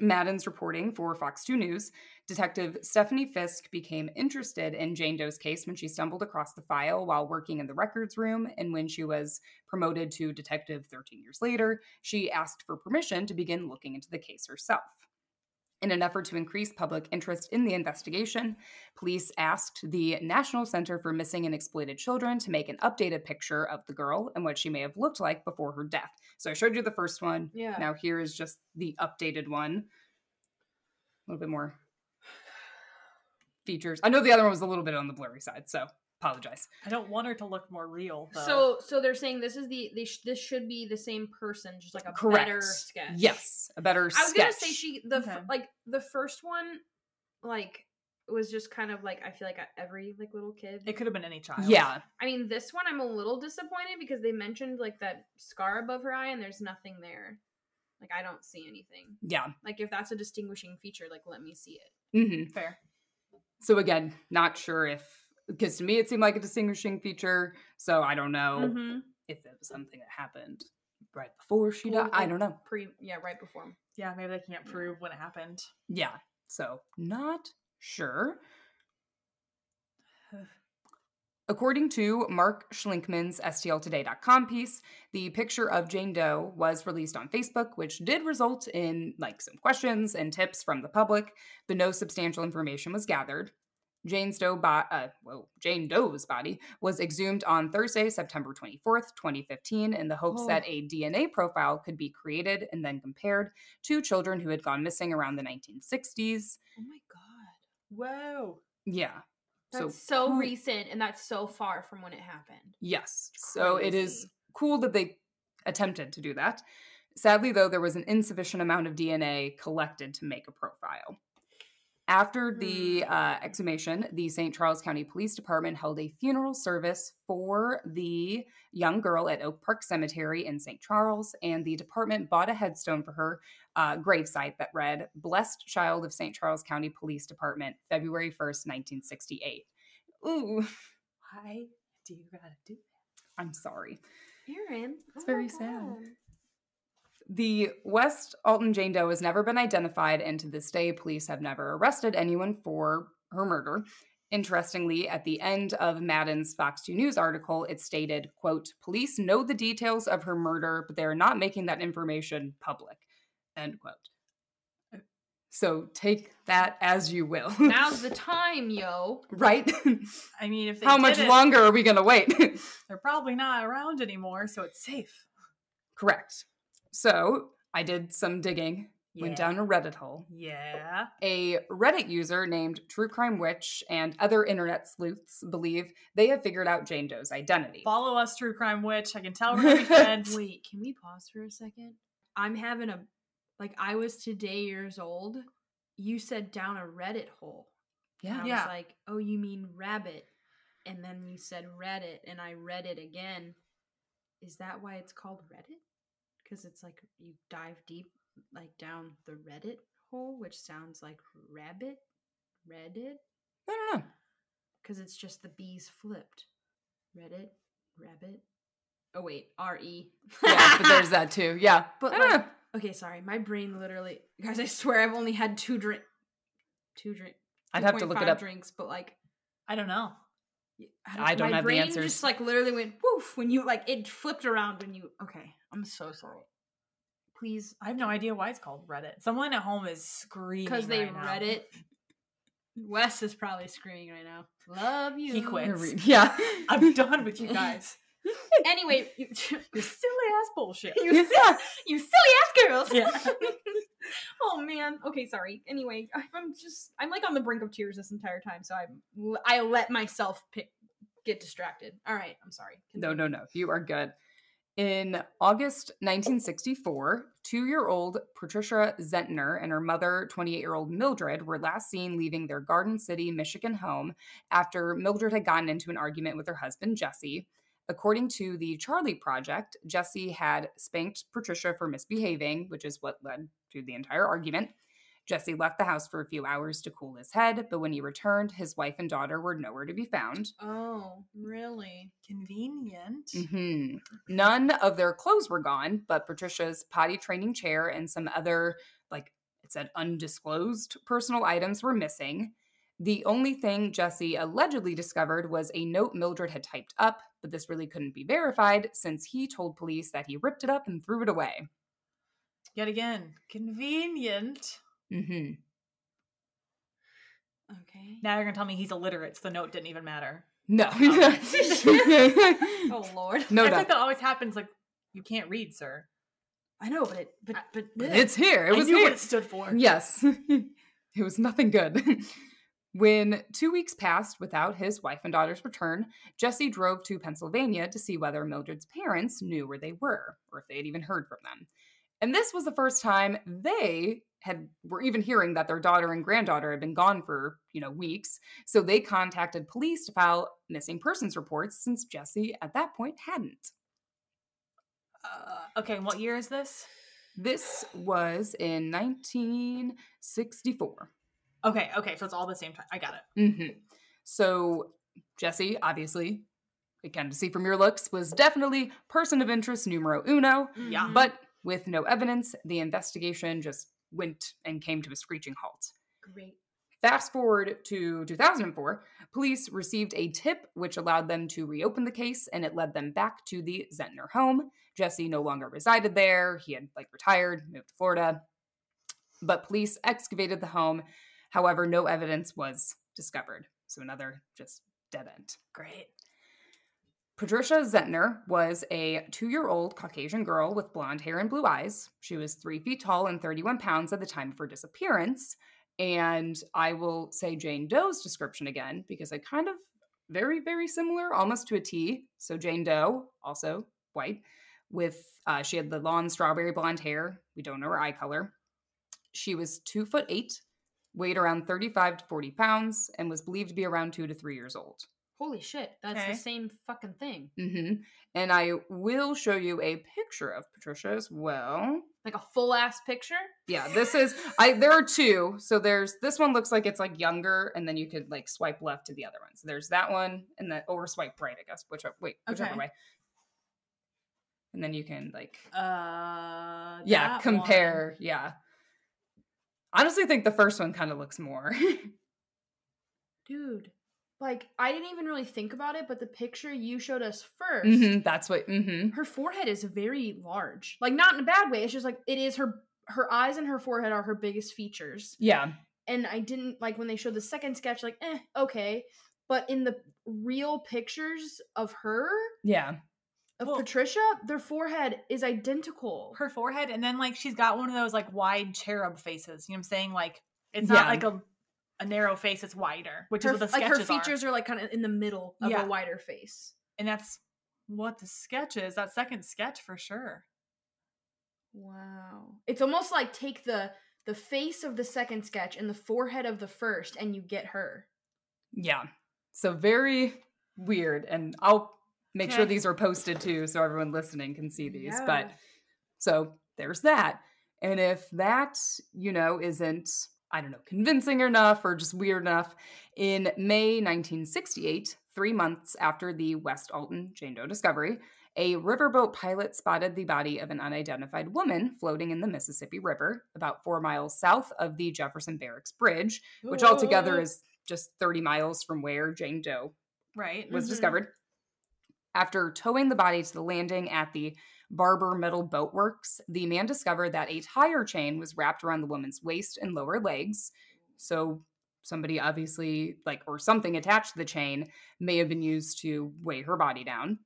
Madden's reporting for Fox 2 News, Detective Stephanie Fisk became interested in Jane Doe's case when she stumbled across the file while working in the records room, and when she was promoted to detective 13 years later, she asked for permission to begin looking into the case herself. In an effort to increase public interest in the investigation, police asked the National Center for Missing and Exploited Children to make an updated picture of the girl and what she may have looked like before her death. So I showed you the first one. Yeah. Now here is just the updated one. A little bit more features. I know the other one was a little bit on the blurry side, so apologize. I don't want her to look more real, though. So they're saying this is this should be the same person, just a correct. Better sketch. Yes, a better sketch. I was gonna say the first one was just kind of I feel every little kid. It could have been any child. Yeah. I mean, this one I'm a little disappointed because they mentioned that scar above her eye and there's nothing there. I don't see anything. Yeah. If that's a distinguishing feature, let me see it. Mm-hmm. Fair. So again, not sure if. Because to me, it seemed like a distinguishing feature, so I don't know if it was something that happened right before she died. I don't know. Right before. Yeah, maybe they can't prove when it happened. Yeah, so not sure. According to Mark Schlinkman's STLtoday.com piece, the picture of Jane Doe was released on Facebook, which did result in, some questions and tips from the public, but no substantial information was gathered. Jane Doe's body was exhumed on Thursday, September 24th, 2015, in the hopes that a DNA profile could be created and then compared to children who had gone missing around the 1960s. Oh my God. Whoa. Yeah. That's so recent, and that's so far from when it happened. Yes. Crazy. So it is cool that they attempted to do that. Sadly, though, there was an insufficient amount of DNA collected to make a profile. After the exhumation, the St. Charles County Police Department held a funeral service for the young girl at Oak Park Cemetery in St. Charles, and the department bought a headstone for her gravesite that read, "Blessed Child of St. Charles County Police Department, February 1st, 1968. Ooh. Why do you gotta do that? I'm sorry. Erin. It's very sad. The West Alton Jane Doe has never been identified, and to this day, police have never arrested anyone for her murder. Interestingly, at the end of Madden's Fox 2 News article, it stated, quote, "Police know the details of her murder, but they are not making that information public," end quote. So take that as you will. Now's the time, yo. Right? I mean, if they how much longer are we going to wait? They're probably not around anymore, so it's safe. Correct. So I did some digging. Yeah. Went down a Reddit hole. Yeah. A Reddit user named True Crime Witch and other internet sleuths believe they have figured out Jane Doe's identity. Follow us, True Crime Witch. I can tell we're going to be friends. Wait, can we pause for a second? I'm having a, like, I was today years old. You said down a Reddit hole. Yeah. And I was like, oh, you mean rabbit. And then you said Reddit, and I read it again. Is that why it's called Reddit? Because it's like you dive deep. Like down the Reddit hole, which sounds like rabbit, Reddit. I don't know, because it's just the B's flipped. Reddit, rabbit. Oh wait, R-E. Yeah, but there's that too. Yeah, but I don't know. Okay, sorry, my brain literally, guys. I swear, I've only had two drinks. I'd have to look it up. Drinks, but like, I don't know. I don't have the answers. My brain just like literally went woof when you like it flipped around when you. Okay, I'm so sorry. Please. I have no idea why it's called Reddit. Someone at home is screaming because they read it. Wes is probably screaming right now. Love you. He quits. Yeah. I'm done with you guys. Anyway. You silly ass bullshit. You silly ass girls. Yeah. Oh, man. Okay, sorry. Anyway, I'm like on the brink of tears this entire time, so I let myself get distracted. All right. I'm sorry. Continue. No. You are good. In August 1964, 2-year-old Patricia Zentner and her mother, 28-year-old Mildred, were last seen leaving their Garden City, Michigan home after Mildred had gotten into an argument with her husband, Jesse. According to the Charlie Project, Jesse had spanked Patricia for misbehaving, which is what led to the entire argument. Jesse left the house for a few hours to cool his head, but when he returned, his wife and daughter were nowhere to be found. Oh, really? Convenient. Mm-hmm. None of their clothes were gone, but Patricia's potty training chair and some other, like it said, undisclosed personal items were missing. The only thing Jesse allegedly discovered was a note Mildred had typed up, but this really couldn't be verified since he told police that he ripped it up and threw it away. Yet again, convenient. Mm-hmm. Okay. Now you're gonna tell me he's illiterate, so the note didn't even matter. No. Okay. Oh Lord. No. I think that always happens. Like you can't read, sir. I know, but it's here. It was here. I knew what it stood for. Yes. It was nothing good. When 2 weeks passed without his wife and daughter's return, Jesse drove to Pennsylvania to see whether Mildred's parents knew where they were, or if they had even heard from them. And this was the first time they were even hearing that their daughter and granddaughter had been gone for, weeks. So they contacted police to file missing persons reports since Jesse at that point hadn't. Okay, what year is this? This was in 1964. Okay, so it's all the same time. I got it. Mm-hmm. So Jesse, obviously, again to see from your looks, was definitely person of interest numero uno. Yeah. But with no evidence, the investigation just went and came to a screeching halt. Great. Fast forward to 2004, police received a tip which allowed them to reopen the case, and it led them back to the Zentner home. Jesse no longer resided there. He had retired, moved to Florida. But police excavated the home. However, no evidence was discovered. So another just dead end. Great. Patricia Zentner was a 2-year-old Caucasian girl with blonde hair and blue eyes. She was 3 feet tall and 31 pounds at the time of her disappearance. And I will say Jane Doe's description again, because I kind of very, very similar, almost to a T. So Jane Doe, also white, with she had the long strawberry blonde hair. We don't know her eye color. She was 2'8", weighed around 35 to 40 pounds, and was believed to be around 2 to 3 years old. Holy shit, that's okay. The same fucking thing. Mm-hmm. And I will show you a picture of Patricia as well. Like a full-ass picture? Yeah, this is... there are two. So there's... This one looks like it's, younger, and then you could, swipe left to the other one. So there's that one, or swipe right, I guess. Whichever way. and then you can like compare. One. Yeah, honestly, I think the first one kind of looks more. Dude, like I didn't even really think about it, but the picture you showed us first. Mm-hmm, that's what. Mm-hmm. Her forehead is very large, like not in a bad way. It's just like it is her eyes and her forehead are her biggest features. Yeah. And I didn't, like, when they showed the second sketch, like, okay. But in the real pictures of her, Patricia, their forehead is identical. Her forehead, and then, like, she's got one of those, like, wide cherub faces. You know what I'm saying? Like, it's not like a narrow face, it's wider, which is what the sketches are. Like, her features are, like, kind of in the middle of a wider face. And that's what the sketch is, that second sketch for sure. Wow. It's almost like take the face of the second sketch and the forehead of the first, and you get her. Yeah. So very weird. And I'll make sure these are posted too, so everyone listening can see these. Yeah. But so there's that. And if that, isn't, convincing enough or just weird enough, in May 1968, 3 months after the West Alton Jane Doe discovery, a riverboat pilot spotted the body of an unidentified woman floating in the Mississippi River about 4 miles south of the Jefferson Barracks Bridge, which altogether is just 30 miles from where Jane Doe was discovered. After towing the body to the landing at the Barber Metal Boatworks, the man discovered that a tire chain was wrapped around the woman's waist and lower legs. So somebody obviously, or something attached to the chain may have been used to weigh her body down.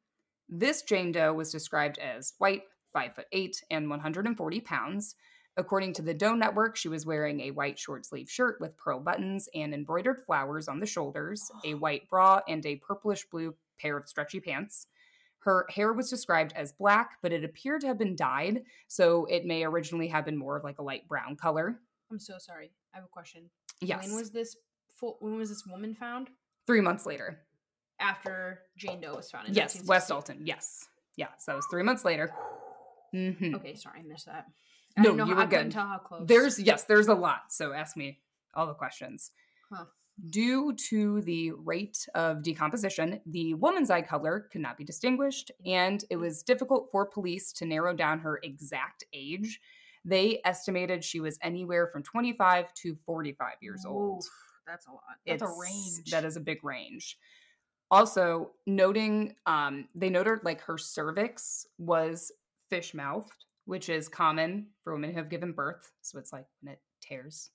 This Jane Doe was described as white, 5'8", and 140 pounds. According to the Doe Network, she was wearing a white short-sleeved shirt with pearl buttons and embroidered flowers on the shoulders, a white bra, and a purplish-blue pair of stretchy pants. Her hair was described as black, but it appeared to have been dyed, so it may originally have been more of a light brown color. I'm so sorry. I have a question. Yes. When was this woman found? 3 months later. After Jane Doe was found in 1960. Yes, West Alton. Yes. Yeah, so that was 3 months later. Mm-hmm. Okay, sorry, I missed that. I couldn't tell how close. There's a lot, so ask me all the questions. Huh. Due to the rate of decomposition, the woman's eye color could not be distinguished, and it was difficult for police to narrow down her exact age. They estimated she was anywhere from 25 to 45 years old. Oof, that's a lot. That's a range. That is a big range. Also, they noted her cervix was fish-mouthed, which is common for women who have given birth. So it's when it tears.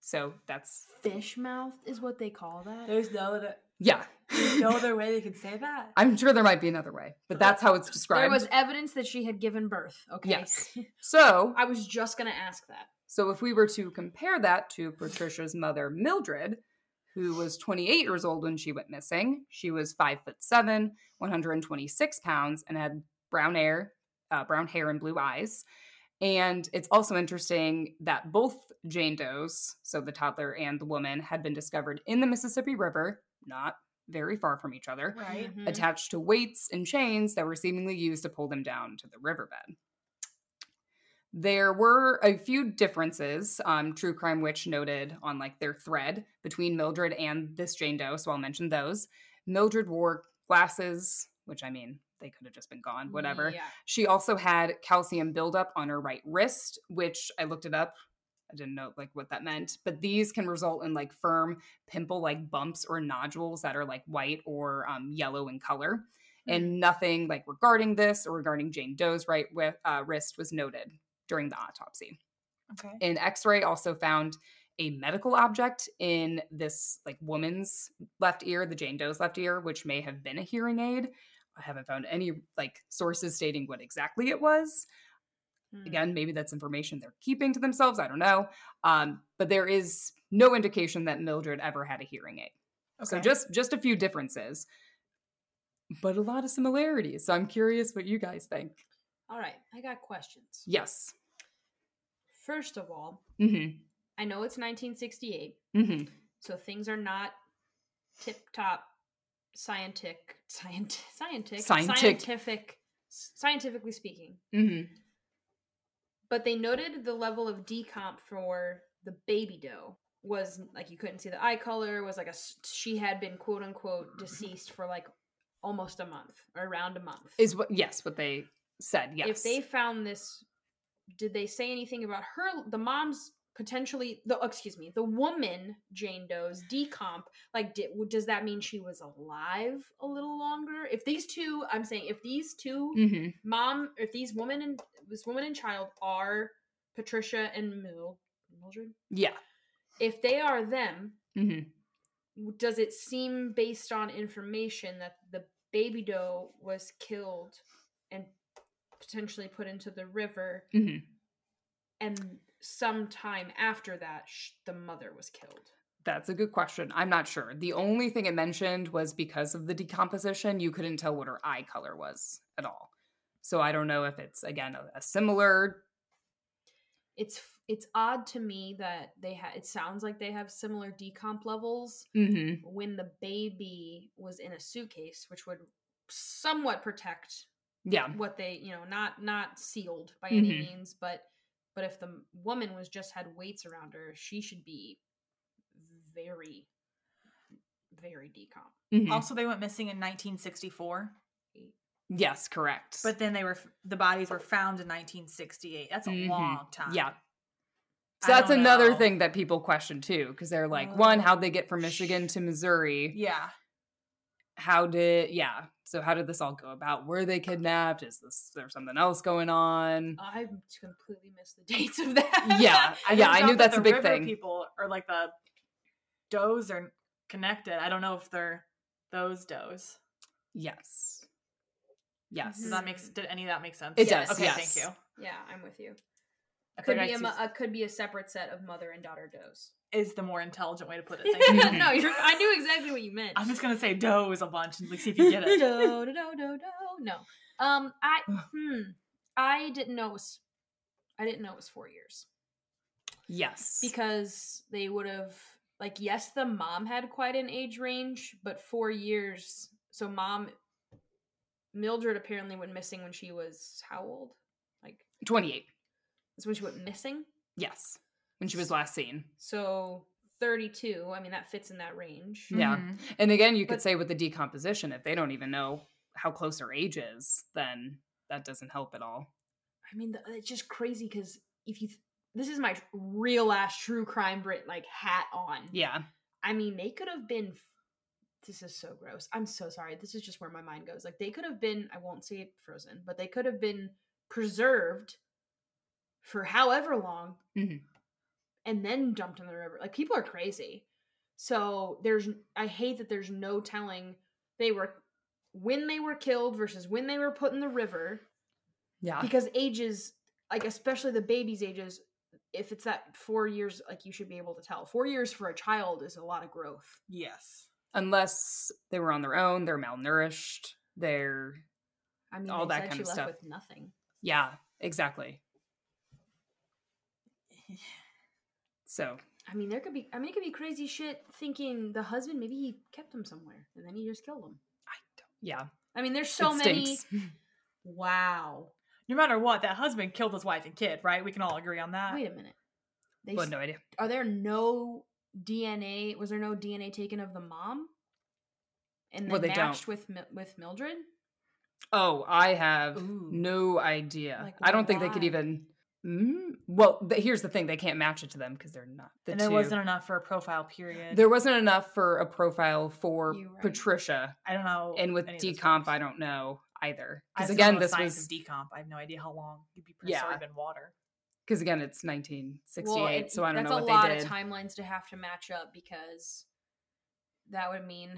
So that's... Fish-mouthed is what they call that? There's no other... Yeah. There's no other way they could say that? I'm sure there might be another way, but that's how it's described. There was evidence that she had given birth, okay? Yes. So... I was just going to ask that. So if we were to compare that to Patricia's mother, Mildred, who was 28 years old when she went missing. She was 5'7", 126 pounds, and had brown hair and blue eyes. And it's also interesting that both Jane Does, so the toddler and the woman, had been discovered in the Mississippi River, not very far from each other, attached to weights and chains that were seemingly used to pull them down to the riverbed. There were a few differences, True Crime Witch noted on their thread between Mildred and this Jane Doe, so I'll mention those. Mildred wore glasses, which they could have just been gone, whatever. Yeah. She also had calcium buildup on her right wrist, which I looked it up. I didn't know what that meant, but these can result in firm pimple bumps or nodules that are white or yellow in color. Mm-hmm. And nothing regarding this or regarding Jane Doe's right wrist was noted during the autopsy. Okay. An x-ray also found a medical object in this woman's left ear, the Jane Doe's left ear, which may have been a hearing aid. I haven't found any sources stating what exactly it was. Again, maybe that's information they're keeping to themselves. I don't know. But there is no indication that Mildred ever had a hearing aid. Okay. So just a few differences, but a lot of similarities. So I'm curious what you guys think. All right. I got questions. Yes. First of all, I know it's 1968, so things are not tip-top scientifically speaking. Mm-hmm. But they noted the level of decomp for the baby doe was you couldn't see the eye color. Was she had been quote unquote deceased for almost a month or around a month. Is what they said yes. If they found this, did they say anything about her, the mom's potentially, the woman Jane Doe's decomp? Like, does that mean she was alive a little longer? If these two, I'm saying, if these two, this woman and child are Patricia and Mildred? Yeah. If they are them, does it seem based on information that the baby doe was killed and potentially put into the river, and sometime after that the mother was killed? That's a good question. I'm not sure. The only thing it mentioned was because of the decomposition, you couldn't tell what her eye color was at all. So I don't know if it's, again, a similar... It's odd to me that they had. It sounds like they have similar decomp levels when the baby was in a suitcase, which would somewhat protect what they, not sealed by any means, but if the woman was just had weights around her, she should be very, very decomp. Also, they went missing in 1964. Yes, correct. But then the bodies were found in 1968. That's a long time. Yeah. So that's another thing that people question too, because they're like, one, how'd they get from Michigan to Missouri? Yeah. How did this all go about? Were they kidnapped? Is there something else going on? I completely missed the dates of that. Yeah. I knew that's a big thing. People are like, the does are connected. I don't know if they're those does. Yes. Yes. Does that did any of that make sense? It does. Okay, thank you. Yeah, I'm with you. Could be a separate set of mother and daughter does. Is the more intelligent way to put it. Thank you. No, I knew exactly what you meant. I'm just gonna say does a bunch and see if you get it. Do do do do do. No. I didn't know it was. I didn't know it was 4 years. Yes. Because they would have the mom had quite an age range, but 4 years. So Mildred apparently went missing when she was how old? 28. That's when she went missing? Yes. When she was last seen. So 32. I mean, that fits in that range. Yeah. And again, you could say with the decomposition, if they don't even know how close her age is, then that doesn't help at all. I mean, it's just crazy because this is my real ass true crime Brit hat on. Yeah. I mean, they could have been... This is so gross. I'm so sorry. This is just where my mind goes. They could have been, I won't say frozen, but they could have been preserved for however long and then dumped in the river. People are crazy. So I hate that there's no telling when they were killed versus when they were put in the river. Yeah. Because ages, especially the baby's ages, if it's that 4 years, you should be able to tell. 4 years for a child is a lot of growth. Yes. Unless they were on their own, they're malnourished, all that kind of stuff. Left with nothing. Yeah, exactly. So it could be crazy shit. Thinking the husband, maybe he kept him somewhere and then he just killed him. There's so many. Wow. No matter what, that husband killed his wife and kid, right? We can all agree on that. Wait a minute. I have no idea. Are there no? DNA, was there no DNA taken of the mom? And then matched with Mildred? Oh, I have no idea. I don't think they could even... here's the thing. They can't match it to them because they're not the two. And there wasn't enough for a profile period. There wasn't enough for a profile for Patricia. I don't know. And with decomp, I don't know either. Because again, this was... decomp. I have no idea how long you'd be preserved in water. Because again, it's 1968, so I don't know what they did. That's a lot of timelines to have to match up, because that would mean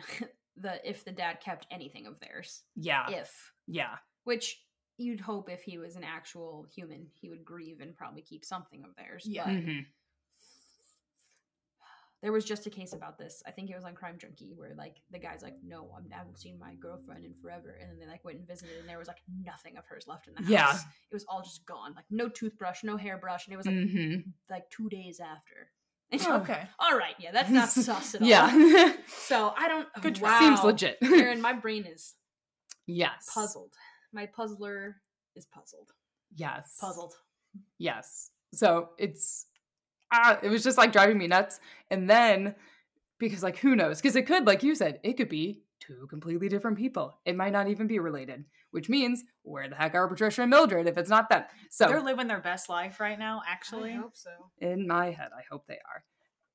if the dad kept anything of theirs. Yeah. Which you'd hope if he was an actual human, he would grieve and probably keep something of theirs. Yeah. But there was just a case about this. I think it was on Crime Junkie where the guy's like, no, I haven't seen my girlfriend in forever. And then they went and visited and there was nothing of hers left in the house. Yeah. It was all just gone. No toothbrush, no hairbrush. And it was 2 days after. Okay. All right. Yeah. That's not sus at all. Yeah. So I don't. Good. Wow. Seems legit. Aaron, my brain is. Yes. Puzzled. My puzzler is puzzled. Yes. Puzzled. Yes. So it's. It was just driving me nuts. And then, because who knows? Because it could, like you said, it could be two completely different people. It might not even be related, which means where the heck are Patricia and Mildred if it's not them? So they're living their best life right now, actually. I hope so. In my head, I hope they are.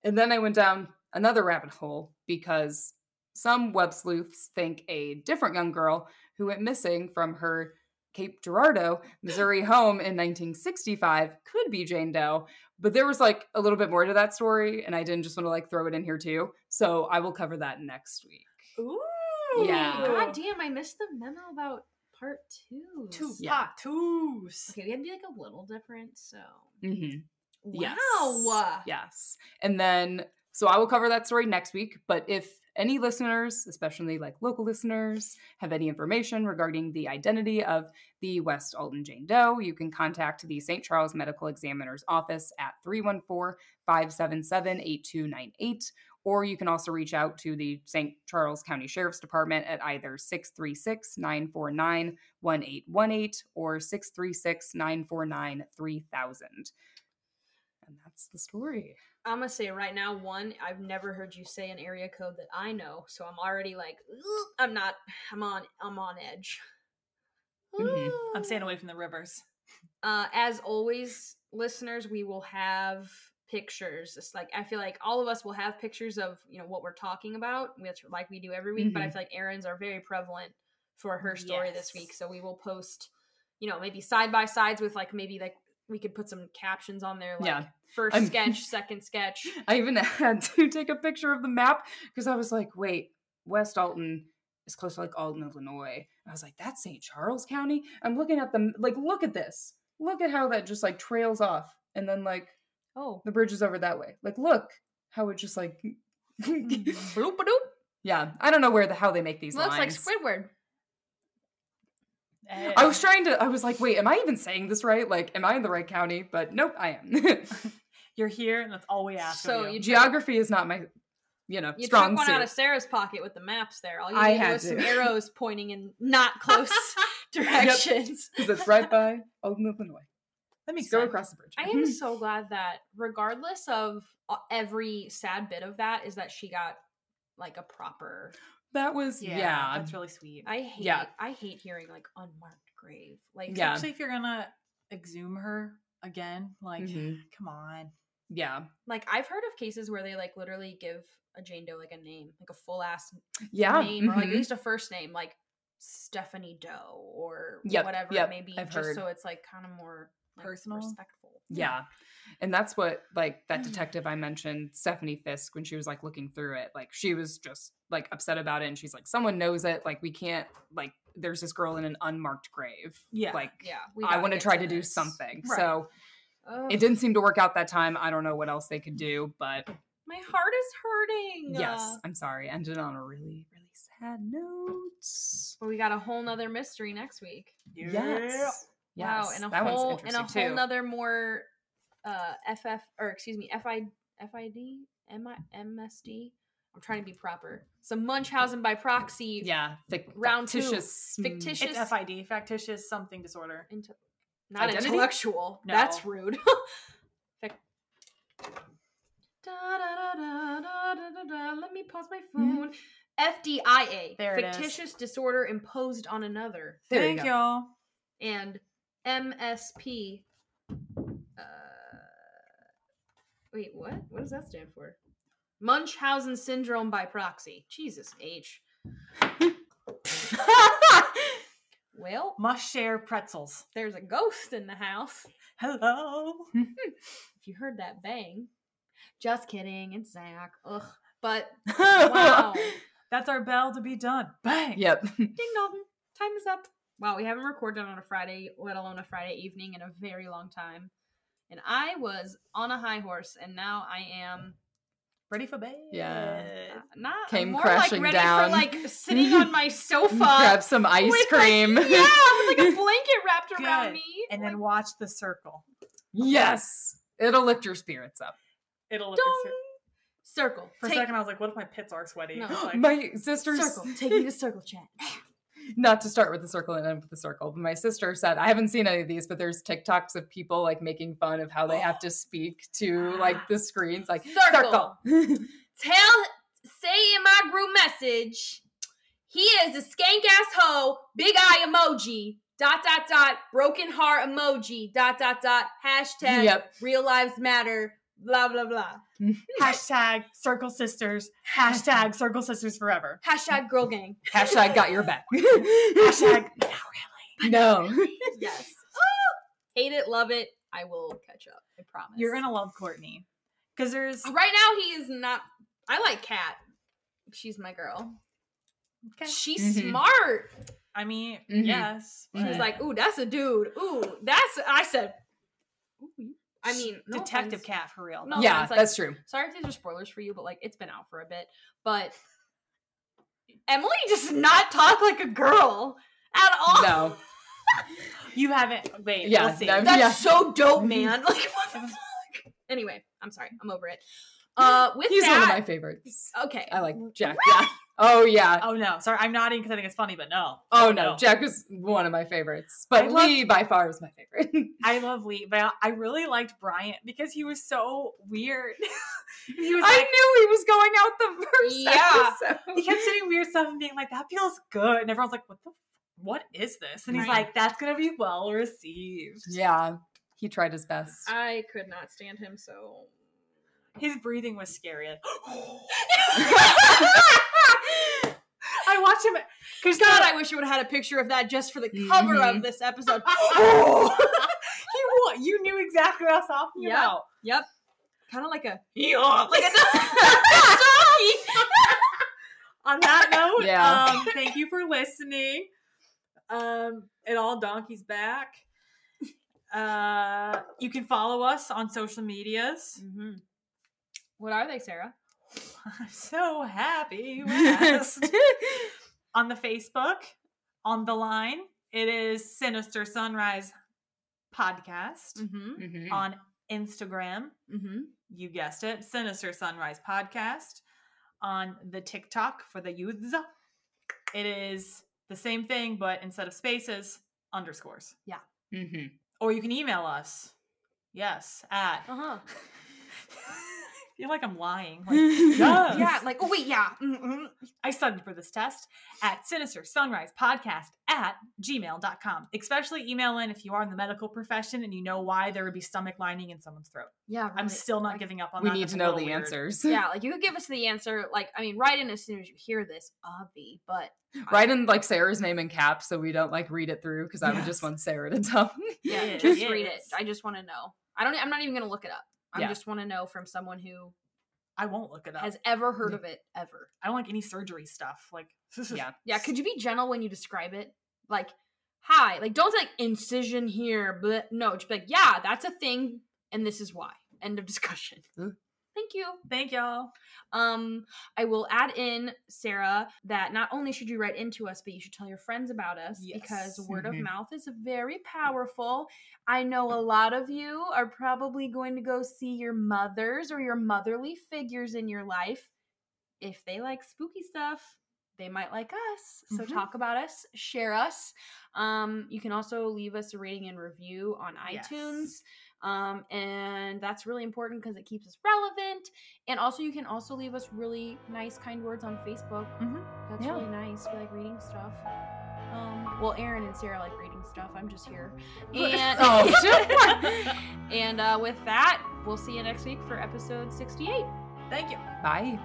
And then I went down another rabbit hole because some web sleuths think a different young girl who went missing from her Cape Girardeau, Missouri home in 1965 could be Jane Doe, but there was like a little bit more to that story, and I didn't just want to like throw it in here too, so I will cover that next week. Ooh, yeah. God damn, I missed the memo about part two. Part twos. Okay, we had to be like a little different, so. Mm-hmm. Wow. Yes. Yes. And then, so I will cover that story next week, but if any listeners, especially like local listeners, have any information regarding the identity of the West Alton Jane Doe, you can contact the St. Charles Medical Examiner's Office at 314-577-8298, or you can also reach out to the St. Charles County Sheriff's Department at either 636-949-1818 or 636-949-3000. And that's the story. I'm going to say right now, one, I've never heard you say an area code that I know, so I'm already like, I'm on edge. Mm-hmm. I'm staying away from the rivers. As always, listeners, we will have pictures. It's like, I feel like all of us will have pictures of, you know, what we're talking about, which like we do every week, mm-hmm. but I feel like Erin's are very prevalent for her story this week. So we will post, you know, maybe side by sides with like, maybe like, we could put some captions on there, like first sketch, second sketch. I even had to take a picture of the map because I was like, wait, West Alton is close to like Alton, Illinois. And I was like, that's St. Charles County? I'm looking at them, like, look at this. Look at how that just like trails off. And then like, oh, the bridge is over that way. Like, look how it just like, yeah, I don't know where how they make these lines. Looks like Squidward. I was trying to, I was like, wait, am I even saying this right? Like, am I in the right county? But nope, I am. You're here, and that's all we ask of you. So geography is not my, you know, strong suit. You took one out of Sarah's pocket with the maps there. All you need was some arrows pointing in not close directions. Because it's right by Old Milton Way. That makes sense. Go across the bridge. I am so glad that regardless of every sad bit of that is that she got like a proper... That was, that's really sweet. I hate it. I hate hearing, like, unmarked grave. Like, especially if you're gonna exhume her again, like, come on. Yeah. Like, I've heard of cases where they, like, literally give a Jane Doe, like, a name. Like, a full-ass name. Or, like, at least a first name. Like, Stephanie Doe or whatever it may be. So it's, like, kind of more like, personal, respectful. Yeah. And that's what, like, that detective I mentioned, Stephanie Fisk, when she was, like, looking through it, like, she was just, like, upset about it. And she's like, someone knows it. Like, we can't, like, there's this girl in an unmarked grave. Yeah. Like, I want to try to do something. Right. So it didn't seem to work out that time. I don't know what else they could do, but. My heart is hurting. Yes. I'm sorry. Ended on a really, really sad note. Well, we got a whole nother mystery next week. Yeah. Yes. Wow. And a whole nother more. MSD. I'm trying to be proper. Some Munchausen by proxy. Yeah, round two, factitious. It's FID, factitious something disorder. Not identity? Intellectual. No. That's rude. Let me pause my phone. FDIA. There it is. Factitious disorder imposed on another. Thank y'all. And MSP. Wait, what? What does that stand for? Munchausen syndrome by proxy. Jesus H. Well, must share pretzels. There's a ghost in the house. Hello. If you heard that bang, just kidding. It's Zach. Ugh. But wow, that's our bell to be done. Bang. Yep. Ding dong. Time is up. Wow, we haven't recorded on a Friday, let alone a Friday evening, in a very long time. And I was on a high horse, and now I am ready for bed. Yeah, more crashing down. Ready for like sitting on my sofa, grab some ice cream. Like, with like a blanket wrapped around me, and then watch The Circle. Yes, it'll lift your spirits up. It'll lift your spirits. Circle. For a second, I was like, "What if my pits are sweaty?" No. Like, my sister's Circle. Take me to Circle Chat. Not to start with The Circle and end with The Circle, but my sister said, I haven't seen any of these, but there's TikToks of people like making fun of how they have to speak to like the screens, like Circle. Say in my group message, He is a skank asshole, big eye emoji, ... broken heart emoji, ... # real lives matter, blah, blah, blah. # circle sisters, # circle sisters forever. # girl gang. # got your back. # not really. No. Yes. Oh, hate it, love it. I will catch up. I promise. You're going to love Courtney. Because there's... Right now, he is not... I like Kat. She's my girl. Okay. She's smart. I mean, yes. She was like, ooh, that's a dude. Ooh, that's... I said... Ooh. I mean... No Detective offense. Cat, for real. No yeah, offense. That's true. Sorry if these are spoilers for you, but, like, it's been out for a bit. But Emily does not talk like a girl at all. No. You haven't... Wait, yeah, we'll see. That's so dope, man. Like, what the fuck? Anyway, I'm sorry. I'm over it. He's one of my favorites. Okay. I like Jack. Yeah. Oh, yeah. Oh, no. Sorry, I'm nodding because I think it's funny, but no. Oh, no. Jack is one of my favorites. But Lee, by far, is my favorite. I love Lee, but I really liked Bryant because he was so weird. I knew he was going out the first episode. He kept sending weird stuff and being like, that feels good. And everyone's like, what is this? And he's like, that's going to be well received. Yeah. He tried his best. I could not stand him, so... His breathing was scary. I watched him. Because God, I wish you would have had a picture of that just for the cover of this episode. You knew exactly what I was talking about. Yep. Kind of like a... On that note, thank you for listening. And all donkeys back. You can follow us on social medias. What are they, Sarah? I'm so happy you asked. On the Facebook, on the line, it is Sinister Sunrise Podcast. On Instagram, you guessed it, Sinister Sunrise Podcast. On the TikTok for the youths, it is the same thing, but instead of spaces, underscores. Yeah. Or you can email us. Yes, at. I feel like I'm lying. Like, yeah, like, oh, wait, yeah. I studied for this test at sinistersunrisepodcast@gmail.com. Especially email in if you are in the medical profession and you know why there would be stomach lining in someone's throat. Yeah. Right. I'm still not giving up on that. We need to know the answers. Yeah, like, you could give us the answer. Like, I mean, write in as soon as you hear this, obvi, but. Write in, like, Sarah's name in caps so we don't, like, read it through because I would just want Sarah to tell me. Yeah, just read it. I just want to know. I'm not even going to look it up. I just want to know from someone who I won't look it up. Has ever heard of it ever. I don't like any surgery stuff. Like, yeah. Could you be gentle when you describe it? Like, hi, like, don't say, like, incision here, but no, just be like, yeah, that's a thing, and this is why. End of discussion. Thank you. Thank y'all. I will add in, Sarah, that not only should you write into us, but you should tell your friends about us because word of mouth is very powerful. I know a lot of you are probably going to go see your mothers or your motherly figures in your life. If they like spooky stuff, they might like us. So talk about us, share us. You can also leave us a rating and review on iTunes. And that's really important because it keeps us relevant. And also, you can also leave us really nice, kind words on Facebook. That's really nice. We like reading stuff. Well, Aaron and Sarah like reading stuff. I'm just here. And and with that, we'll see you next week for episode 68. Thank you. Bye.